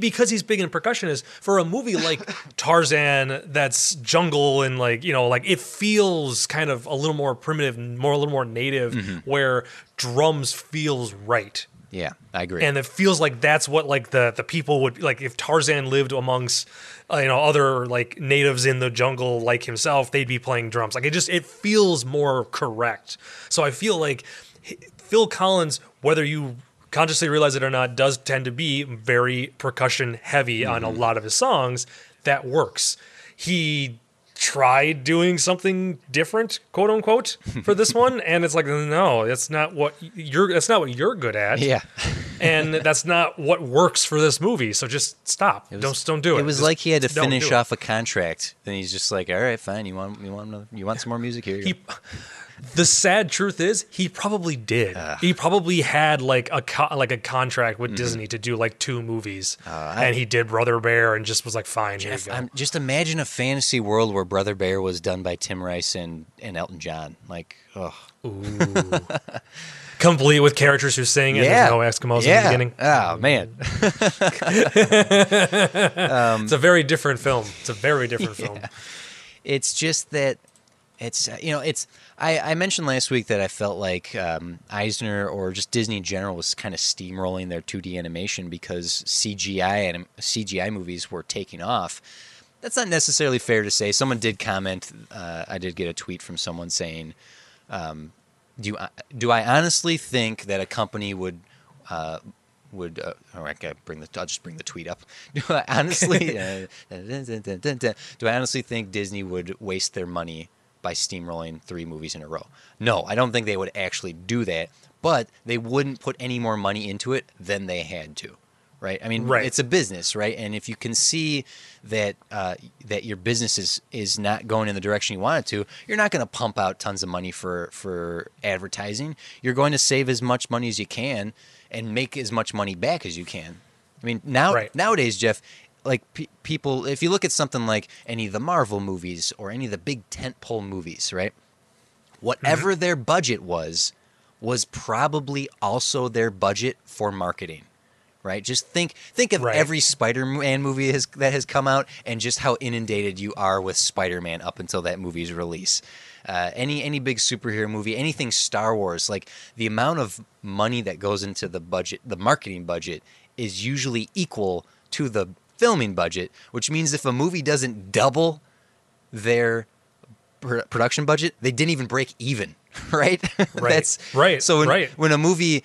because he's big in percussionist for a movie like Tarzan, that's jungle and it feels kind of a little more primitive, a little more native, mm-hmm. where drums feels right. Yeah, I agree. And it feels like that's what the people would if Tarzan lived amongst other natives in the jungle like himself, they'd be playing drums. It feels more correct. So I feel like Phil Collins, whether you consciously realize it or not, does tend to be very percussion heavy, mm-hmm. on a lot of his songs. That works. He tried doing something different, quote unquote, for this one, and it's no, that's not what you're good at. Yeah. And that's not what works for this movie. So just stop. Don't do it. It was just like he had to finish off a contract. Then he's just all right, fine. You want some more music here? The sad truth is, he probably did. He probably had a contract with, mm-hmm. Disney to do 2 movies, and he did Brother Bear and just was fine. Jeff, here you go. Just imagine a fantasy world where Brother Bear was done by Tim Rice and Elton John. Ooh. Complete with characters who sing, and there's no Eskimos in the beginning. Oh, man. It's a very different film. It's just that I mentioned last week that I felt Eisner or just Disney in general was kind of steamrolling their 2D animation because CGI movies were taking off. That's not necessarily fair to say. Someone did comment. I did get a tweet from someone saying, "Do I honestly think that a company would I'll just bring the tweet up. Do I honestly think Disney would waste their money by steamrolling 3 movies in a row? No, I don't think they would actually do that, but they wouldn't put any more money into it than they had to, right? I mean, right. It's a business, right? And if you can see that that your business is not going in the direction you want it to, you're not going to pump out tons of money for advertising. You're going to save as much money as you can and make as much money back as you can. I mean, nowadays, Jeff, like people, if you look at something like any of the Marvel movies or any of the big tentpole movies, right? Whatever mm-hmm. their budget was probably also their budget for marketing, right? Just think of right. every Spider-Man movie that has come out and just how inundated you are with Spider-Man up until that movie's release. Any big superhero movie, anything Star Wars, like the amount of money that goes into the budget, the marketing budget, is usually equal to the filming budget, which means if a movie doesn't double their production budget, they didn't even break even, right? When a movie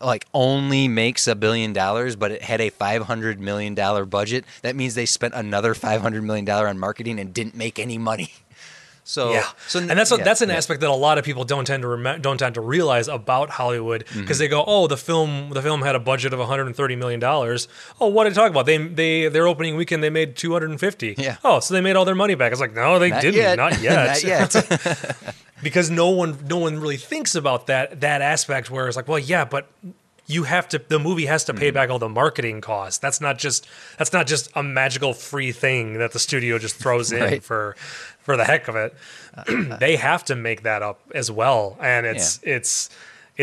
like only makes $1 billion, but it had a $500 million budget, that means they spent another $500 million on marketing and didn't make any money. So yeah, that's an aspect that a lot of people don't tend to realize about Hollywood, because mm-hmm. they go, oh, the film had a budget of $130 million. Oh, what did I talk about? Their opening weekend they made 250. Yeah. Oh, so they made all their money back. It's like, no, they didn't. Not yet. Not yet. Because no one really thinks about that aspect where it's like, well, yeah, but you have to. The movie has to pay mm-hmm. back all the marketing costs. That's not just a magical free thing that the studio just throws right. in for the heck of it. They have to make that up as well, and it's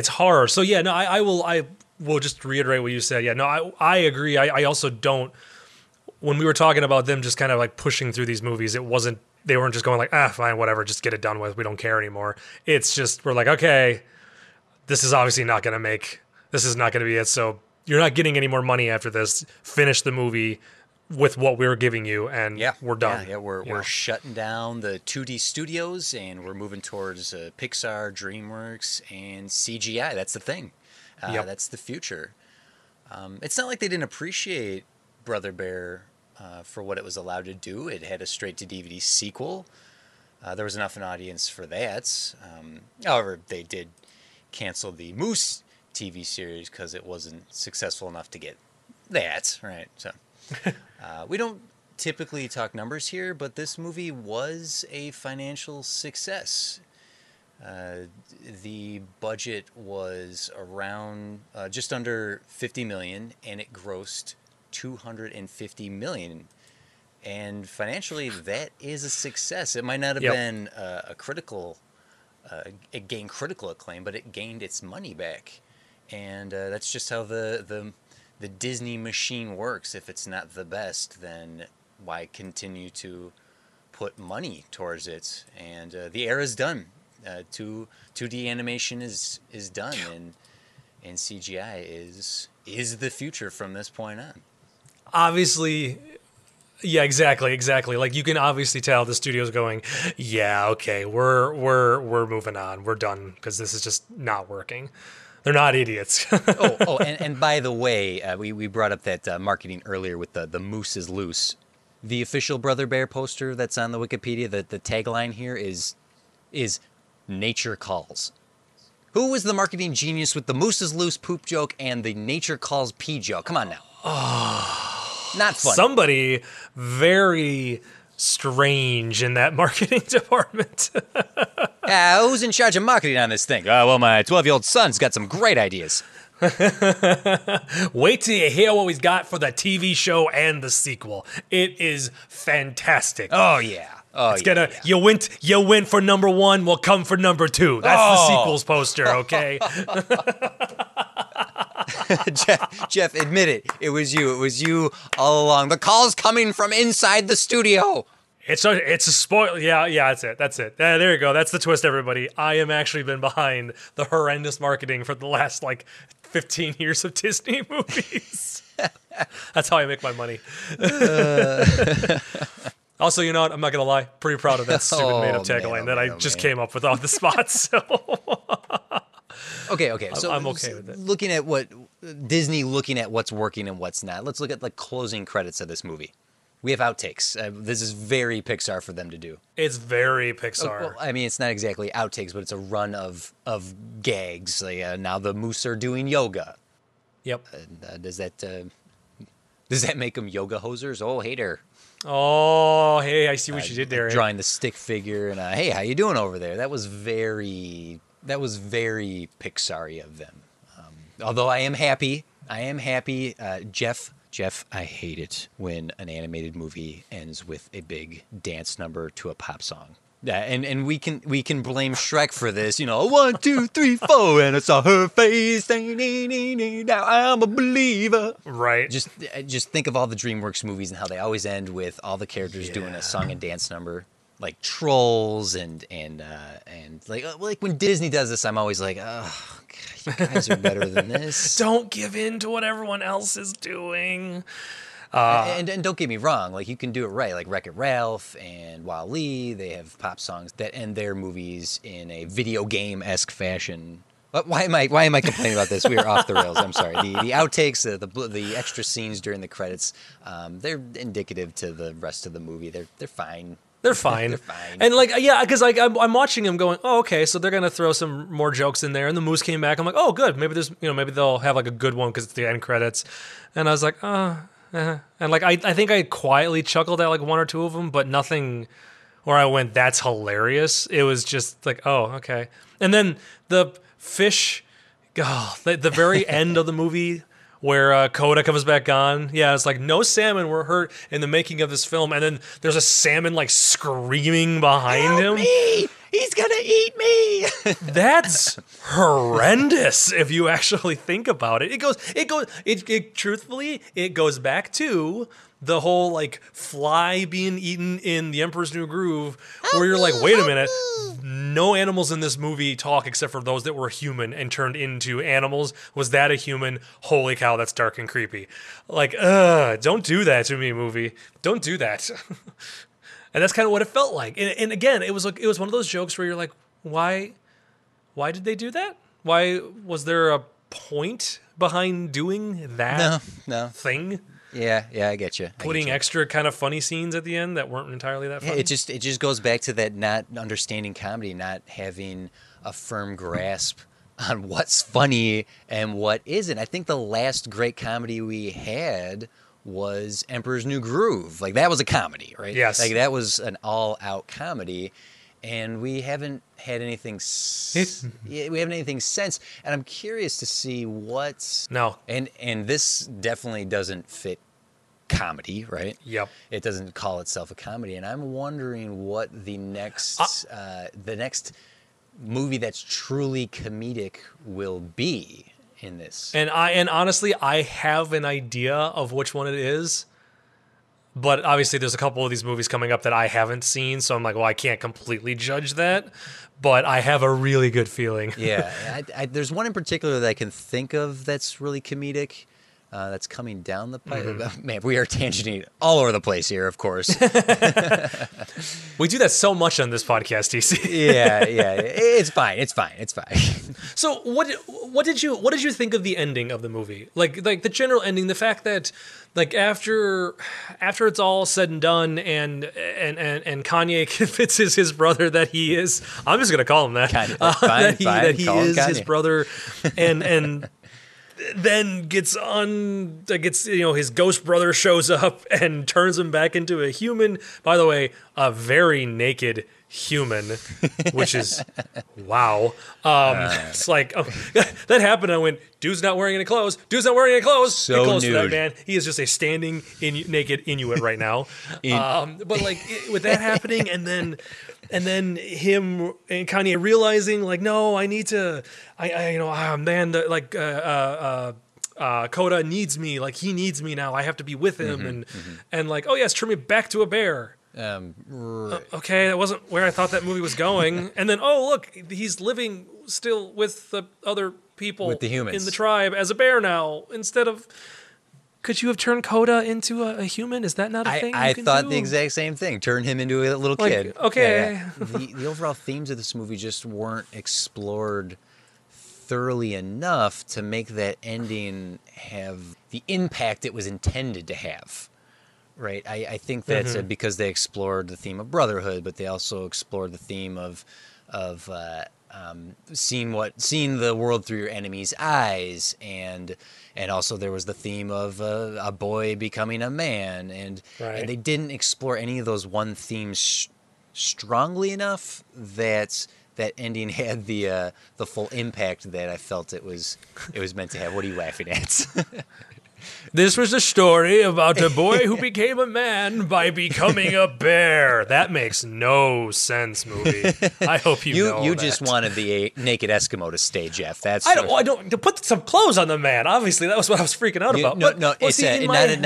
hard. So yeah, no, I will just reiterate what you said. Yeah, no, I agree. I also don't. When we were talking about them just kind of like pushing through these movies, they weren't just going like, ah, fine, whatever, just get it done with. We don't care anymore. It's just we're like, okay, this is obviously not going to make. This is not going to be it, so you're not getting any more money after this. Finish the movie with what we're giving you, and we're done. Yeah, we're shutting down the 2D studios, and we're moving towards Pixar, DreamWorks, and CGI. That's the thing. That's the future. It's not like they didn't appreciate Brother Bear for what it was allowed to do. It had a straight-to-DVD sequel. There was enough an audience for that. However, they did cancel the Moose TV series because it wasn't successful enough to get that right. So we don't typically talk numbers here, but this movie was a financial success. The budget was around just under $50 million, and it grossed $250 million. And financially, that is a success. It might not have been it gained critical acclaim, but it gained its money back. And that's just how the Disney machine works. If it's not the best, then why continue to put money towards it? And the era is done. 2D animation is done, and CGI is the future from this point on. Obviously. Yeah, exactly. Like you can obviously tell the studio's going, yeah, okay, we're moving on. We're done because this is just not working. They're not idiots. And by the way, we brought up that marketing earlier with the moose is loose. The official Brother Bear poster that's on the Wikipedia, the tagline here is nature calls. Who was the marketing genius with the moose is loose poop joke and the nature calls pee joke? Come on now. Oh, not fun. Somebody very strange in that marketing department. Who's in charge of marketing on this thing? Well, my 12-year-old son's got some great ideas. Wait till you hear what we've got for the TV show and the sequel. It is fantastic. Oh yeah. Oh, it's gonna. Yeah. You win for number one. We'll come for number two. That's the sequel's poster. Okay. Jeff, admit it. It was you. It was you all along. The call's coming from inside the studio. It's a spoil. Yeah, that's it. There you go. That's the twist, everybody. I am actually been behind the horrendous marketing for the last, 15 years of Disney movies. That's how I make my money. Also, you know what? I'm not going to lie. Pretty proud of that stupid made-up tagline that I just came up with off the spot, so... Okay. So I'm okay with it. Looking at what Disney, looking at what's working and what's not. Let's look at the closing credits of this movie. We have outtakes. This is very Pixar for them to do. It's very Pixar. Well, I mean, it's not exactly outtakes, but it's a run of gags. Now the moose are doing yoga. Yep. Does that Does that make them yoga hosers? Oh, hey there. Oh, hey, I see what you did there. Drawing the stick figure and hey, how you doing over there? That was very Pixar-y of them. Although I am happy. Jeff, I hate it when an animated movie ends with a big dance number to a pop song. Yeah, and we can blame Shrek for this, you know. 1, 2, 3, 4, and I saw her face. Now I'm a believer. Right. Just think of all the DreamWorks movies and how they always end with all the characters doing a song and dance number, like Trolls and like when Disney does this, I'm always like, oh, God, you guys are better than this. Don't give in to what everyone else is doing. And don't get me wrong, like you can do it right, like Wreck-It Ralph and Wall-E, they have pop songs that end their movies in a video game-esque fashion. But why am I complaining about this? We are off the rails. I'm sorry. The outtakes, the extra scenes during the credits, they're indicative to the rest of the movie. They're fine. They're fine. They're fine. And like, yeah, because like I'm watching them going, oh, okay, so they're gonna throw some more jokes in there. And the moose came back. I'm like, oh, good. Maybe there's, you know, maybe they'll have like a good one because it's the end credits. And I was like, oh. And like I think I quietly chuckled at like one or two of them, but nothing where I went, that's hilarious. It was just like, oh, okay. And then the fish, the very end of the movie where Koda comes back on. Yeah, it's like, no salmon were hurt in the making of this film. And then there's a salmon like screaming behind him. Help me! He's gonna eat me. That's horrendous if you actually think about it. It truthfully goes back to the whole like fly being eaten in The Emperor's New Groove, where you're like, wait a minute, no animals in this movie talk except for those that were human and turned into animals. Was that a human? Holy cow, that's dark and creepy. Like, don't do that to me, movie. Don't do that. And that's kind of what it felt like. And again, it was one of those jokes where you're like, why did they do that? Why was there a point behind doing that thing? Yeah, I get you. Putting extra kind of funny scenes at the end that weren't entirely that funny. It just goes back to that not understanding comedy, not having a firm grasp on what's funny and what isn't. I think the last great comedy we had was Emperor's New Groove. Like, that was a comedy, right? Yes. Like, that was an all-out comedy, and we haven't had anything... we haven't anything since, and I'm curious to see what's... No. And this definitely doesn't fit comedy, right? Yep. It doesn't call itself a comedy, and I'm wondering what the next movie that's truly comedic will be. In this. And honestly, I have an idea of which one it is, but obviously there's a couple of these movies coming up that I haven't seen, so I'm like, well, I can't completely judge that, but I have a really good feeling. Yeah, there's one in particular that I can think of that's really comedic. That's coming down the pipe. Mm-hmm. Man, we are tangenting all over the place here, of course. We do that so much on this podcast, TC. Yeah. It's fine. So what did you think of the ending of the movie? Like the general ending, the fact that like after it's all said and done and Kanye convinces his brother that he is, I'm just gonna call him that. That he is his brother and then his ghost brother shows up and turns him back into a human. By the way, a very naked human, which is wow. It's like that happened. I went, dude's not wearing any clothes. So get close nude. To that man. He is just a standing naked Inuit right now. But like with that happening, and then him and Kanye realizing, like, no, I need to, Koda needs me. Like, he needs me now. I have to be with him. And like, oh yes, turn me back to a bear. Okay, that wasn't where I thought that movie was going. And then, oh, look, he's living still with the other people with the humans. In the tribe as a bear now instead of... Could you have turned Koda into a human? Is that not a thing? I thought the exact same thing. Turn him into a little kid. Okay. Yeah. The overall themes of this movie just weren't explored thoroughly enough to make that ending have the impact it was intended to have. Right? I think that's because they explored the theme of brotherhood, but they also explored the theme of seeing the world through your enemy's eyes, and also there was the theme of a boy becoming a man, and they didn't explore any of those one themes strongly enough that that ending had the full impact that I felt it was meant to have. What are you laughing at? This was a story about a boy who became a man by becoming a bear. That makes no sense, movie. I hope you know you that. Just wanted the naked Eskimo to stay, Jeff. That's I don't put some clothes on the man. Obviously, that was what I was freaking out about. No, it's not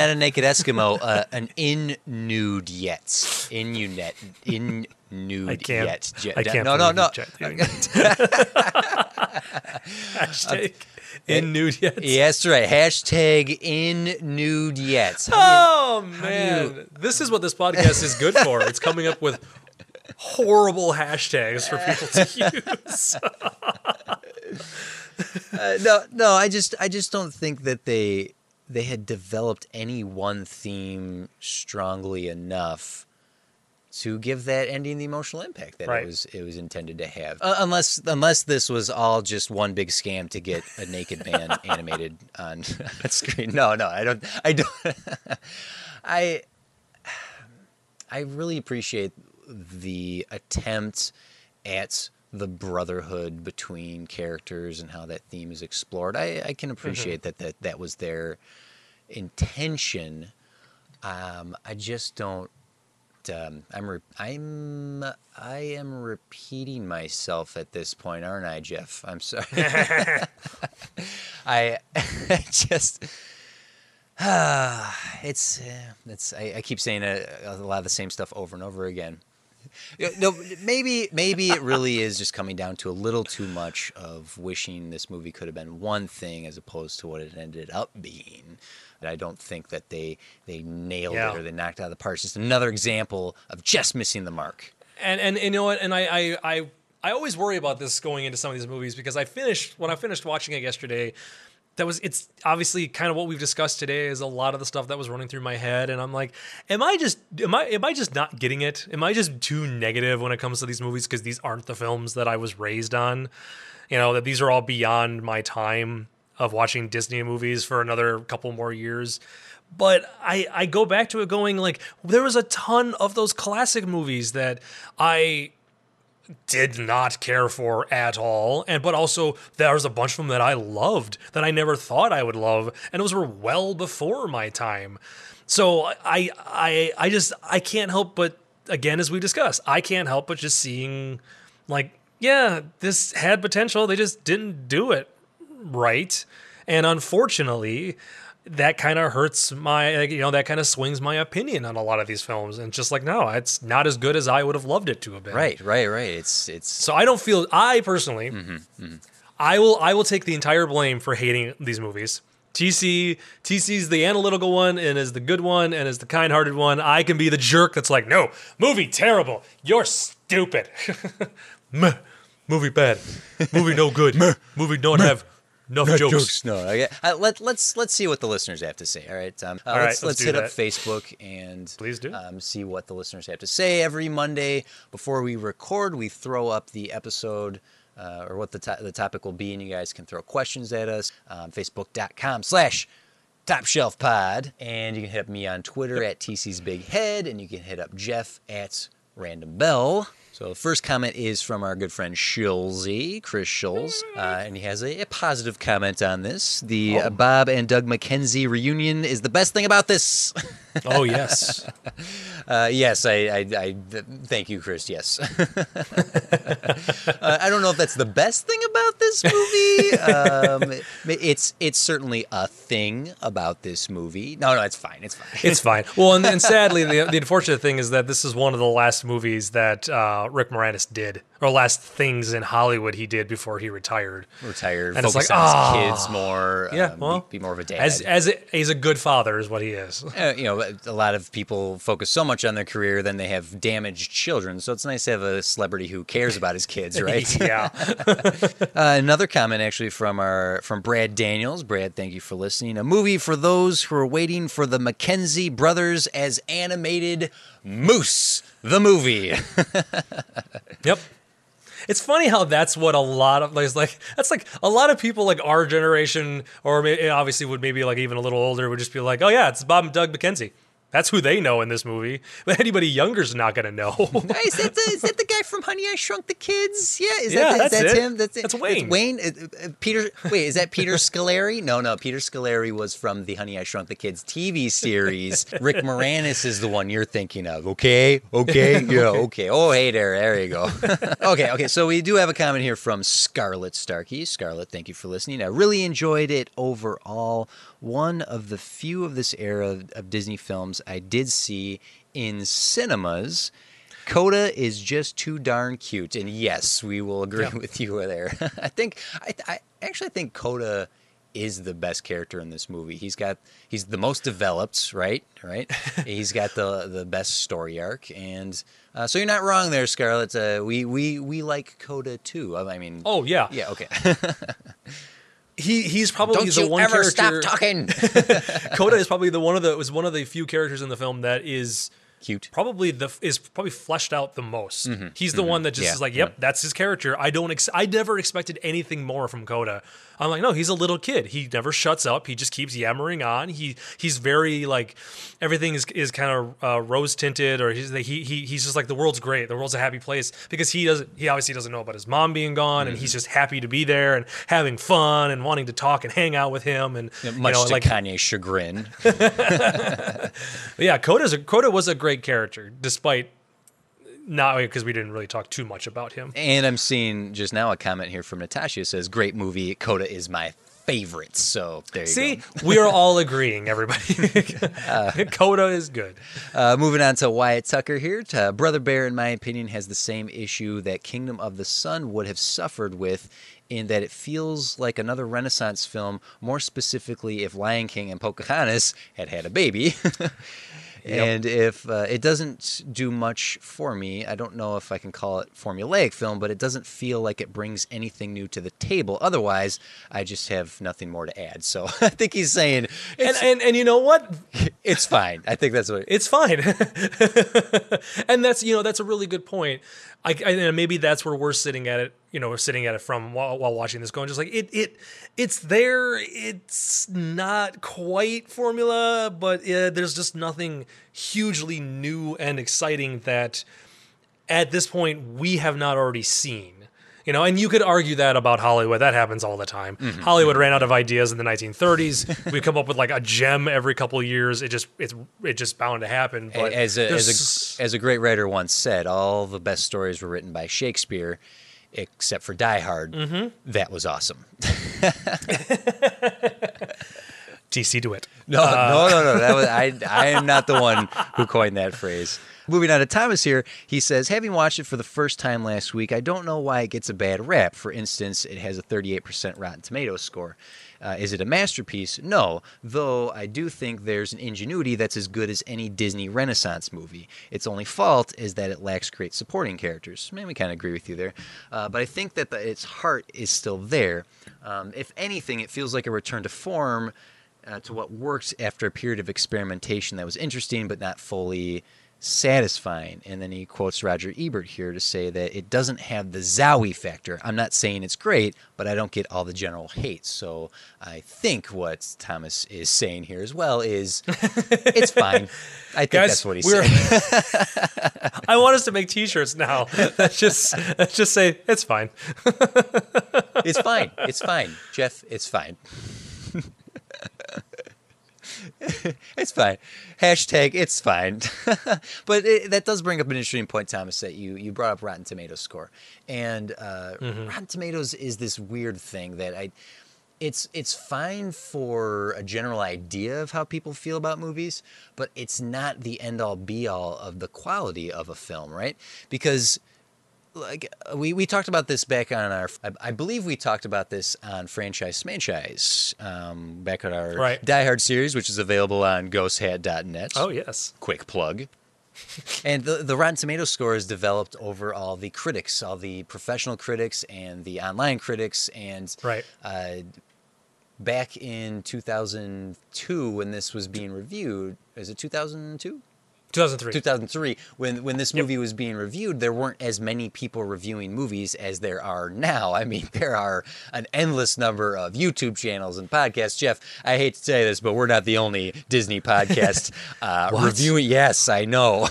a naked Eskimo, an Inuit yet. Inuit. I can't. No. Hashtag Inuit yet. Yes, right. Hashtag Inuit yet. Oh, man. This is what this podcast is good for. It's coming up with horrible hashtags for people to use. I just don't think that they had developed any one theme strongly enough to give that ending the emotional impact that it was intended to have, unless this was all just one big scam to get a naked man animated on screen. No, I don't. I really appreciate the attempt at the brotherhood between characters and how that theme is explored. I can appreciate that was their intention. I just don't. I am repeating myself at this point, aren't I, Jeff? I'm sorry. I just it's I keep saying a lot of the same stuff over and over again. No, maybe it really is just coming down to a little too much of wishing this movie could have been one thing as opposed to what it ended up being. And I don't think that they nailed it or they knocked it out of the park. It's just another example of just missing the mark. And you know what? And I always worry about this going into some of these movies because when I finished watching it yesterday. It's obviously kind of what we've discussed today is a lot of the stuff that was running through my head. And I'm like, am I just not getting it? Am I just too negative when it comes to these movies? Because these aren't the films that I was raised on, you know, that these are all beyond my time of watching Disney movies for another couple more years. But I go back to it going like, there was a ton of those classic movies that I did not care for at all, but also there was a bunch of them that I loved that I never thought I would love, and those were well before my time. So I can't help but, again, as we discussed, I can't help but just seeing like, yeah, this had potential, they just didn't do it right. And unfortunately, that kind of hurts my, that kind of swings my opinion on a lot of these films. And just like, no, it's not as good as I would have loved it to have been. Right. It's. So I don't feel, I personally, I will take the entire blame for hating these movies. TC's the analytical one and is the good one and is the kind-hearted one. I can be the jerk that's like, no, movie terrible. You're stupid. Movie bad. Movie no good. Movie don't have... No jokes. No. Let's see what the listeners have to say. All right. Let's hit up Facebook and please do see what the listeners have to say. Every Monday before we record, we throw up the episode or what the topic will be, and you guys can throw questions at us. Facebook.com/TopShelfPod, and you can hit up me on Twitter at TC'sBigHead, and you can hit up Jeff at RandomBell. So the first comment is from our good friend Shilzy, Chris Schulz, and he has a positive comment on this. The Bob and Doug McKenzie reunion is the best thing about this. Oh, yes. Yes, I thank you, Chris, yes. I don't know if that's the best thing about this movie. It's certainly a thing about this movie. No, it's fine. Well, and sadly, the unfortunate thing is that this is one of the last movies that... Rick Moranis did, or last things in Hollywood he did before he retired, and focus on his kids more, be more of a dad. He's a good father is what he is. A lot of people focus so much on their career, then they have damaged children, so it's nice to have a celebrity who cares about his kids, right? Yeah. Another comment actually from Brad Daniels. Brad, thank you for listening. A movie for those who are waiting for the McKenzie brothers as animated Moose, the movie. Yep. It's funny how that's what a lot of a lot of people like our generation, or obviously would maybe like even a little older, would just be like, oh yeah, it's Bob and Doug McKenzie. That's who they know in this movie. But anybody younger's not going to know. Is that the guy from Honey, I Shrunk the Kids? Yeah, that's him. That's Wayne. It's Wayne. Peter. Wait, is that Peter Scolari? No. Peter Scolari was from the Honey, I Shrunk the Kids TV series. Rick Moranis is the one you're thinking of. Okay. Yeah, okay. Oh, hey there. There you go. Okay. So we do have a comment here from Scarlett Starkey. Scarlett, thank you for listening. I really enjoyed it overall. One of the few of this era of Disney films I did see in cinemas. Koda is just too darn cute. And yes, we will agree with you there. I think Koda is the best character in this movie. He's the most developed, right? He's got the best story arc, and so you're not wrong there, Scarlett. We like Koda too. I mean, oh yeah. Yeah, okay. He's probably the one character. Don't you ever stop talking. Koda is probably one of the few characters in the film that is cute. Probably fleshed out the most. Mm-hmm. He's the one that just is like, yep, that's his character. I never expected anything more from Koda. I'm like, no, he's a little kid. He never shuts up. He just keeps yammering on. He's very like, everything is kind of rose tinted, or he's just like, the world's great. The world's a happy place, because he obviously doesn't know about his mom being gone, and he's just happy to be there and having fun and wanting to talk and hang out with him, and much to Kanye's chagrin. Yeah, Koda was a great character, despite not because we didn't really talk too much about him. And I'm seeing just now a comment here from Natasha who says, great movie, Koda is my favorite. So there you go. See, we are all agreeing, everybody. Koda is good. Moving on to Wyatt Tucker here. Brother Bear, in my opinion, has the same issue that Kingdom of the Sun would have suffered with, in that it feels like another Renaissance film, more specifically if Lion King and Pocahontas had a baby. Yep. And if it doesn't do much for me, I don't know if I can call it formulaic film, but it doesn't feel like it brings anything new to the table. Otherwise, I just have nothing more to add. So I think he's saying, and you know what? It's fine. I think that's what it's fine. And that's a really good point. And maybe that's where we're sitting at it. We're sitting at it from while watching this, going just like it's there. It's not quite formula, but there's just nothing hugely new and exciting that at this point we have not already seen. And you could argue that about Hollywood. That happens all the time. Mm-hmm. Hollywood ran out of ideas in the 1930s. We come up with like a gem every couple of years. It's just bound to happen. But as a great writer once said, all the best stories were written by Shakespeare, except for Die Hard. Mm-hmm. That was awesome. T.C. DeWitt. No. That was I am not the one who coined that phrase. Moving on to Thomas here, he says, having watched it for the first time last week, I don't know why it gets a bad rap. For instance, it has a 38% Rotten Tomatoes score. Is it a masterpiece? No, though I do think there's an ingenuity that's as good as any Disney Renaissance movie. Its only fault is that it lacks great supporting characters. Man, we kind of agree with you there. But I think that its heart is still there. If anything, it feels like a return to form to what worked after a period of experimentation that was interesting but not fully satisfying. And then he quotes Roger Ebert here to say that it doesn't have the zowie factor. I'm not saying it's great, but I don't get all the general hate. So I think what Thomas is saying here as well is it's fine. I think that's what he's saying. I want us to make T-shirts now that just say it's fine. It's fine. Jeff, it's fine. It's fine. Hashtag it's fine. But that does bring up an interesting point, Thomas, that you brought up Rotten Tomatoes score. And Rotten Tomatoes is this weird thing that it's fine for a general idea of how people feel about movies, but it's not the end-all be-all of the quality of a film, right? Because like we talked about this back on our, I believe we talked about this on Franchise Smanchise, back on our Die Hard series, which is available on ghosthat.net. Oh, yes. Quick plug. And the Rotten Tomatoes score is developed over all the critics, all the professional critics and the online critics. And back in 2002 when this was being reviewed, is it 2002? 2003. When this movie was being reviewed, there weren't as many people reviewing movies as there are now. I mean, there are an endless number of YouTube channels and podcasts. Jeff, I hate to say this, but we're not the only Disney podcast reviewing. Yes, I know.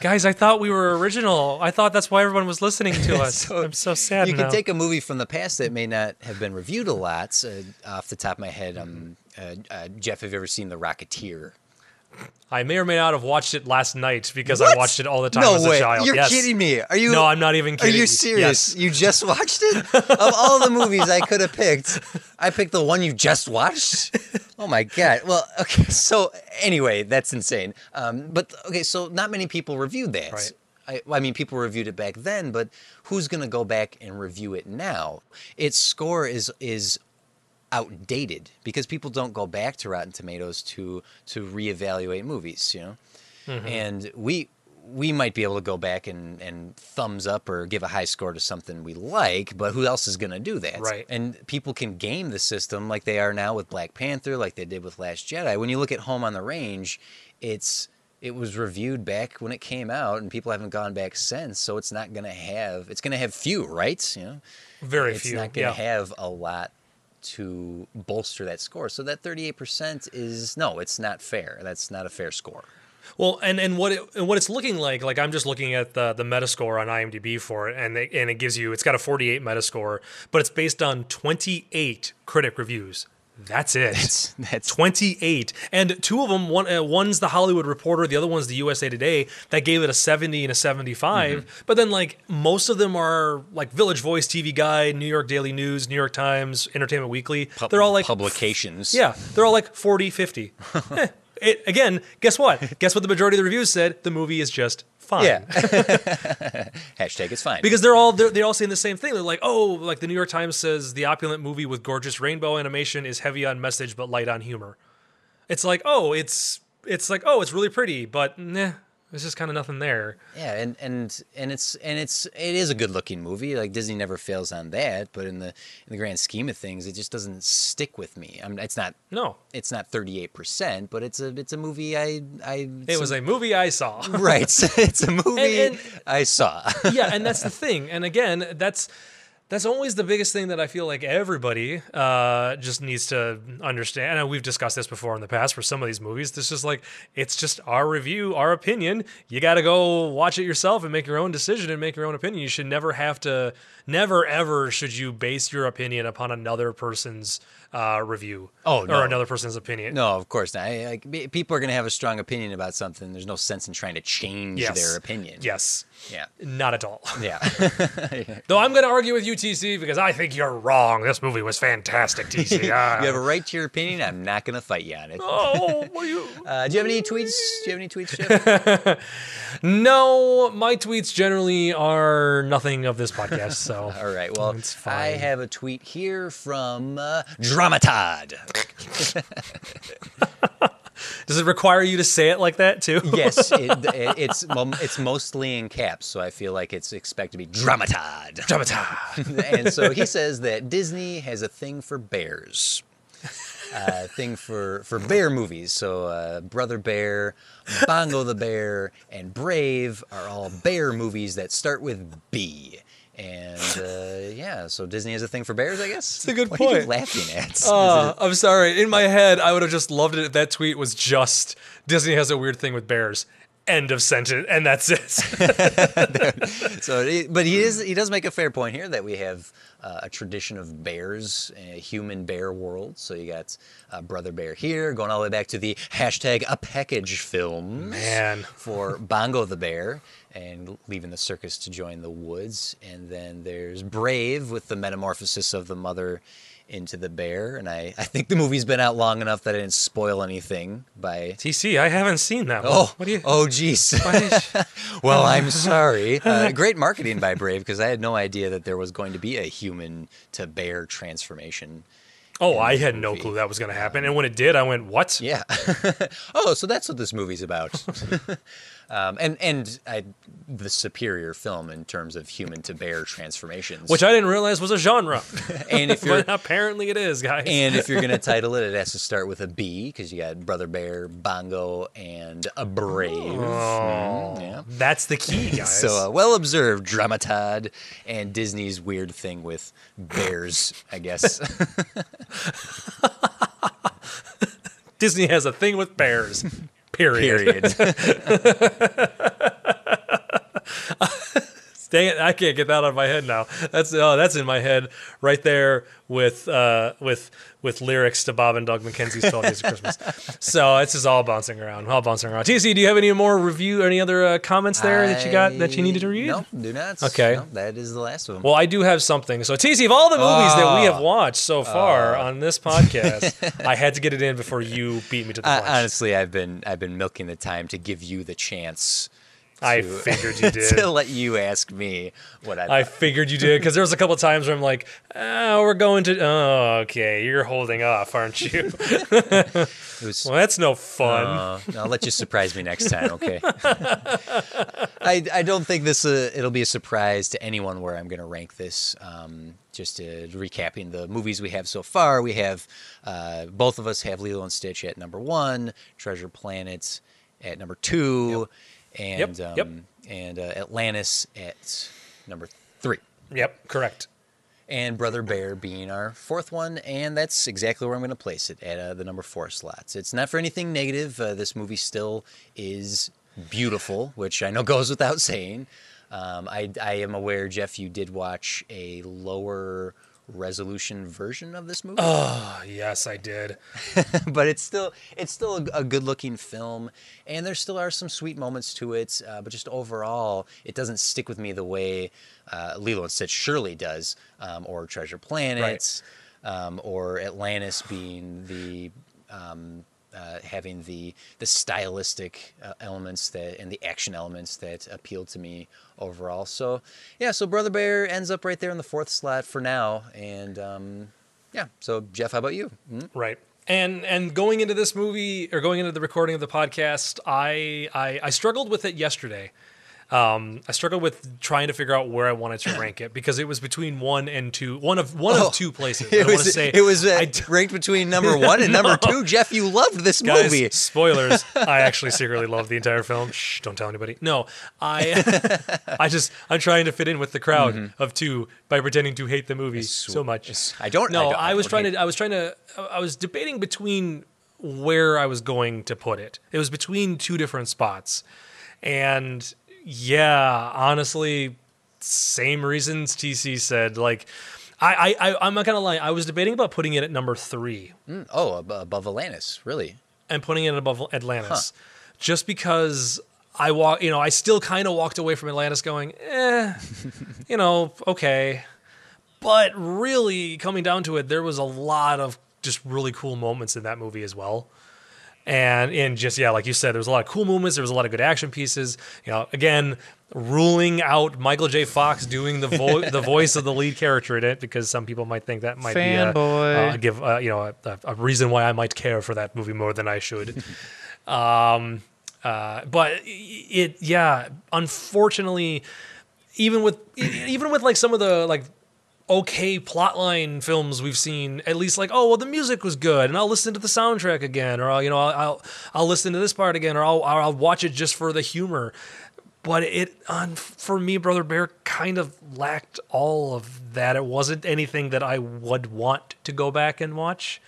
Guys, I thought we were original. I thought that's why everyone was listening to us. I'm so sad now. You can take a movie from the past that may not have been reviewed a lot. Off the top of my head, Jeff, have you ever seen The Rocketeer? I may or may not have watched it last night because I watched it all the time as a child. You're kidding me. Are you? No, I'm not even kidding. Are you serious? Yes. You just watched it? Of all the movies I could have picked, I picked the one you just watched? Oh, my God. Well, okay. So anyway, that's insane. But okay, so not many people reviewed that. Right. I mean, people reviewed it back then, but who's going to go back and review it now? Its score is outdated because people don't go back to Rotten Tomatoes to reevaluate movies, you know? Mm-hmm. And we might be able to go back and thumbs up or give a high score to something we like, but who else is going to do that? Right. And people can game the system like they are now with Black Panther, like they did with Last Jedi. When you look at Home on the Range, it was reviewed back when it came out, and people haven't gone back since, so it's not going to have... It's going to have few rights, you know? Very few, It's not going to have a lot to bolster that score. So that 38% is it's not fair. That's not a fair score. Well, and what it's looking like I'm just looking at the Metascore on IMDb for it, and it gives you, it's got a 48 Metascore, but it's based on 28 critic reviews. That's it. That's 28, and two of them. One's the Hollywood Reporter, the other one's the USA Today. That gave it a 70 and a 75. Mm-hmm. But then, like, most of them are like Village Voice, TV Guide, New York Daily News, New York Times, Entertainment Weekly. They're all like publications. Yeah, they're all like 40, 50. Again, guess what? Guess what the majority of the reviews said? The movie is just fine. Yeah. Hashtag it's fine. Because they're all saying the same thing. They're like, oh, like the New York Times says, the opulent movie with gorgeous rainbow animation is heavy on message but light on humor. It's like, it's really pretty, but nah, there's just kind of nothing there. Yeah, and it is a good looking movie. Like, Disney never fails on that, but in the grand scheme of things, it just doesn't stick with me. I mean, it's not 38%, but it's a movie was a movie I saw. Right, it's a movie and I saw. Yeah, and that's the thing. And again, that's always the biggest thing that I feel like everybody just needs to understand. And we've discussed this before in the past for some of these movies. This is like, it's just our review, our opinion. You got to go watch it yourself and make your own decision and make your own opinion. You should never have to, never ever should you base your opinion upon another person's review. Oh, no. Or another person's opinion. No, of course not. People are going to have a strong opinion about something. There's no sense in trying to change their opinion. Yes. Yeah. Not at all. Yeah. Though I'm going to argue with you, TC, because I think you're wrong. This movie was fantastic, TC. You have a right to your opinion. I'm not going to fight you on it. Oh, what are you? Do you have any tweets? Do you have any tweets, Jeff? No, my tweets generally are nothing of this podcast. So all right. Well, I have a tweet here from Dramatod. Does it require you to say it like that too? Yes, it's mostly in caps, so I feel like it's expected to be Dramatod. Dramatod. And so he says that Disney has a thing for bears, thing for bear movies. So Brother Bear, Bongo the Bear, and Brave are all bear movies that start with B. And so Disney has a thing for bears, I guess. It's a good point. What are you laughing at? I'm sorry. In my head, I would have just loved it if that tweet was just Disney has a weird thing with bears. End of sentence, and that's it. But he does make a fair point here that we have a tradition of bears, a human bear world. So you got Brother Bear here, going all the way back to the hashtag A Package Film, for Bongo the Bear, and leaving the circus to join the woods. And then there's Brave with the metamorphosis of the mother into the bear. And I think the movie's been out long enough that I didn't spoil anything by... TC, I haven't seen that one. Oh, geez. Well, I'm sorry. Great marketing by Brave, because I had no idea that there was going to be a human to bear transformation. Oh, I had no clue that was going to happen. And when it did, I went, what? Yeah. Oh, so that's what this movie's about. And the superior film in terms of human to bear transformations. Which I didn't realize was a genre. And if you're, but apparently it is, guys. And if you're going to title it, it has to start with a B, because you got Brother Bear, Bongo, and a Brave. Oh, yeah. That's the key, guys. So well observed, Dramatad, and Disney's weird thing with bears, I guess. Disney has a thing with bears. Period. Dang it! I can't get that out of my head now. That's in my head right there with lyrics to Bob and Doug McKenzie's 12 Days of Christmas. So it's just all bouncing around, TC, do you have any more review or any other comments there that you got that you needed to read? No, do not. Okay, no, that is the last of them. Well, I do have something. So TC, of all the movies that we have watched so far on this podcast, I had to get it in before you beat me to the punch. Honestly, I've been milking the time to give you the chance. I figured you did. To let you ask me what I thought. I figured you did, because there was a couple times where I'm like, we're going to... Oh, okay, you're holding off, aren't you? Well, that's no fun. I'll let you surprise me next time, okay? I don't think this it'll be a surprise to anyone where I'm going to rank this. Just recapping the movies we have so far, we have... both of us have Lilo and Stitch at number 1, Treasure Planet at number 2... Yep. And Atlantis at number 3. Yep, correct. And Brother Bear being our 4th one, and that's exactly where I'm going to place it, at the number 4 slots. It's not for anything negative. This movie still is beautiful, which I know goes without saying. I am aware, Jeff, you did watch a lower resolution version of this movie. Oh, yes, I did. But it's still a good-looking film, and there still are some sweet moments to it, but just overall, it doesn't stick with me the way Lilo and Stitch surely does, or Treasure Planet, right. Or Atlantis being the... having the stylistic elements that and the action elements that appealed to me overall. So, yeah, so Brother Bear ends up right there in the 4th slot for now. And, yeah, so, Jeff, how about you? Mm-hmm. Right. And going into this movie, or going into the recording of the podcast, I struggled with it yesterday. I struggled with trying to figure out where I wanted to rank it, because it was between 1 and 2, one of two places. Ranked between number 1 and number 2. Jeff, you loved this movie. Spoilers. I actually secretly loved the entire film. Shh, don't tell anybody. No, I'm trying to fit in with the crowd of 2 by pretending to hate the movie so much. I don't. No, I was debating between where I was going to put it. It was between 2 different spots, and. Yeah, honestly, same reasons TC said. Like, I'm not gonna lie. I was debating about putting it at number 3. Above Atlantis, really? And putting it above Atlantis, just because I still kind of walked away from Atlantis going, okay. But really, coming down to it, there was a lot of just really cool moments in that movie as well. And just, yeah, like you said, there was a lot of cool moments. There was a lot of good action pieces. You know, again, ruling out Michael J. Fox doing the voice of the lead character in it, because some people might think that might be a reason why I might care for that movie more than I should. Unfortunately, even with like some of the like. Okay plotline films we've seen, at least like, oh, well, the music was good, and I'll listen to the soundtrack again, or I'll listen to this part again, or I'll watch it just for the humor. But for me, Brother Bear kind of lacked all of that. It wasn't anything that I would want to go back and watch.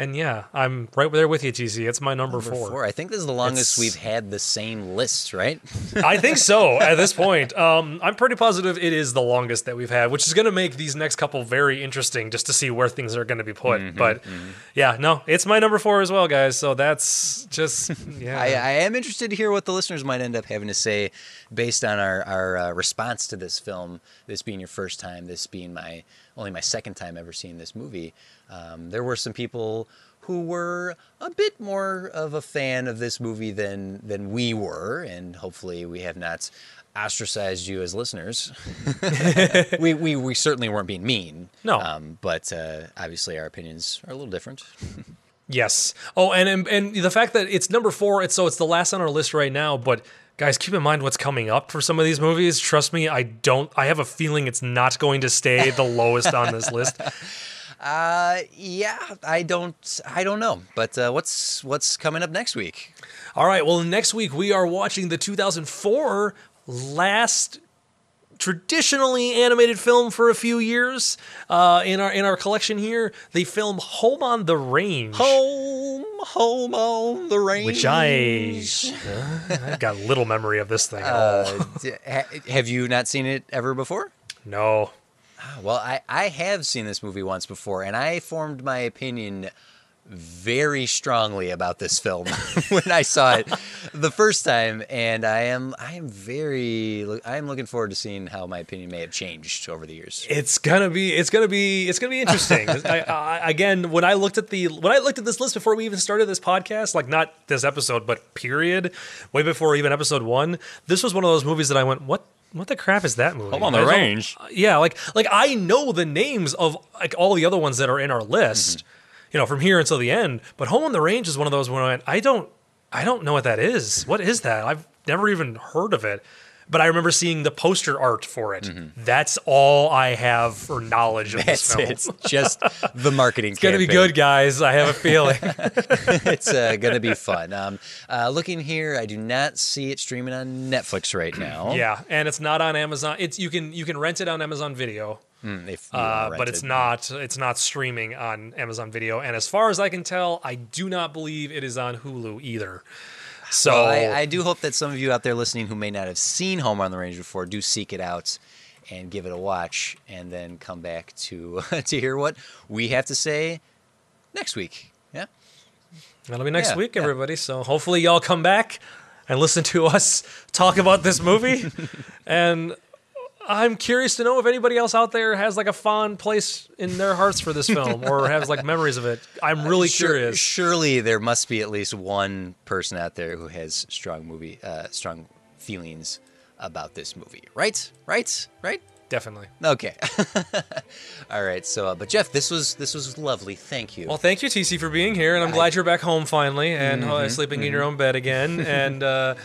And yeah, I'm right there with you, TC. It's my number four. I think this is the longest we've had the same list, right? I think so at this point. I'm pretty positive it is the longest that we've had, which is going to make these next couple very interesting just to see where things are going to be put. It's my number 4 as well, guys. So that's just, yeah. I am interested to hear what the listeners might end up having to say based on our response to this film, this being your first time, this being my... Only my second time ever seeing this movie. There were some people who were a bit more of a fan of this movie than we were, and hopefully we have not ostracized you as listeners. We certainly weren't being mean. No. But obviously our opinions are a little different. Yes. Oh, and the fact that it's number 4, it's the last on our list right now, but guys, keep in mind what's coming up for some of these movies. Trust me, I have a feeling it's not going to stay the lowest on this list. I don't know. But what's coming up next week? All right, well, next week we are watching the 2004 last traditionally animated film for a few years in our collection here, the film Home on the Range. Home on the Range. Which I've got little memory of this thing. Have you not seen it ever before? No. Well, I have seen this movie once before, and I formed my opinion very strongly about this film when I saw it the first time, and I am looking forward to seeing how my opinion may have changed over the years. It's gonna be interesting. Again, when I looked at this list before we even started this podcast, like not this episode, but period, way before even episode 1, this was one of those movies that I went, What the crap is that movie? Home on the Range. Yeah, like I know the names of like all the other ones that are in our list. Mm-hmm. You know, from here until the end. But Home on the Range is one of those where I don't know what that is. What is that? I've never even heard of it. But I remember seeing the poster art for it. Mm-hmm. That's all I have for knowledge of this film. It's just the marketing It's going to be good, guys. I have a feeling. It's going to be fun. Looking here, I do not see it streaming on Netflix right now. Yeah, and it's not on Amazon. You can rent it on Amazon Video. But it's not streaming on Amazon Video, and as far as I can tell, I do not believe it is on Hulu either. So well, I do hope that some of you out there listening who may not have seen Home on the Range before do seek it out and give it a watch, and then come back to hear what we have to say next week. Yeah, that'll be next week, everybody. Yeah. So hopefully y'all come back and listen to us talk about this movie. And I'm curious to know if anybody else out there has like a fond place in their hearts for this film or has like memories of it. I'm really curious. Surely there must be at least one person out there who has strong feelings about this movie. Right? Definitely. Okay. All right. So, but Jeff, this was lovely. Thank you. Well, thank you, TC, for being here, and I'm glad you're back home finally and sleeping in your own bed again, and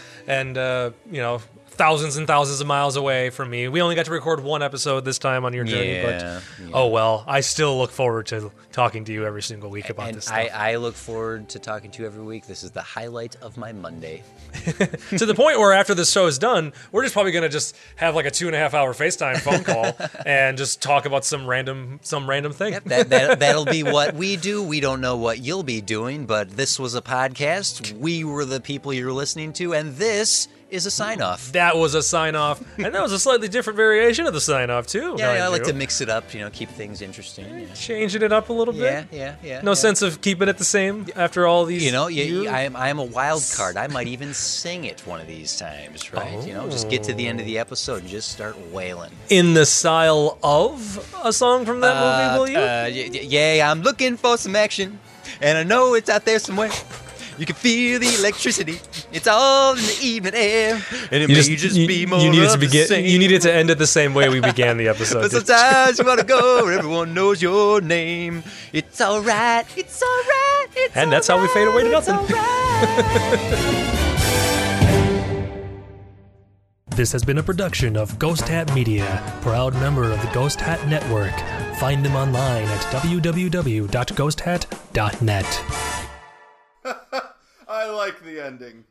you know. Thousands and thousands of miles away from me. We only got to record one episode this time on your journey, but oh well. I still look forward to talking to you every single week about this stuff. I look forward to talking to you every week. This is the highlight of my Monday. To the point where after this show is done, we're just probably going to just have like a 2.5-hour FaceTime phone call and just talk about some random thing. Yep, that'll be what we do. We don't know what you'll be doing, but this was a podcast. We were the people you're listening to, and this is a sign-off. That was a sign-off, and that was a slightly different variation of the sign-off, too. Yeah, I like to mix it up, you know, keep things interesting. Yeah. Changing it up a little bit. Yeah. No sense of keeping it the same after all these... You know, I am a wild card. I might even sing it one of these times, right? Oh. You know, just get to the end of the episode and just start wailing. In the style of a song from that movie, will you? I'm looking for some action, and I know it's out there somewhere. You can feel the electricity. It's all in the evening air. And it You needed to end it the same way we began the episode. But sometimes you want to go where everyone knows your name. It's all right. It's all right. It's and all that's right, how we fade away to nothing. It's all right. This has been a production of Ghost Hat Media, proud member of the Ghost Hat Network. Find them online at www.ghosthat.net. I like the ending.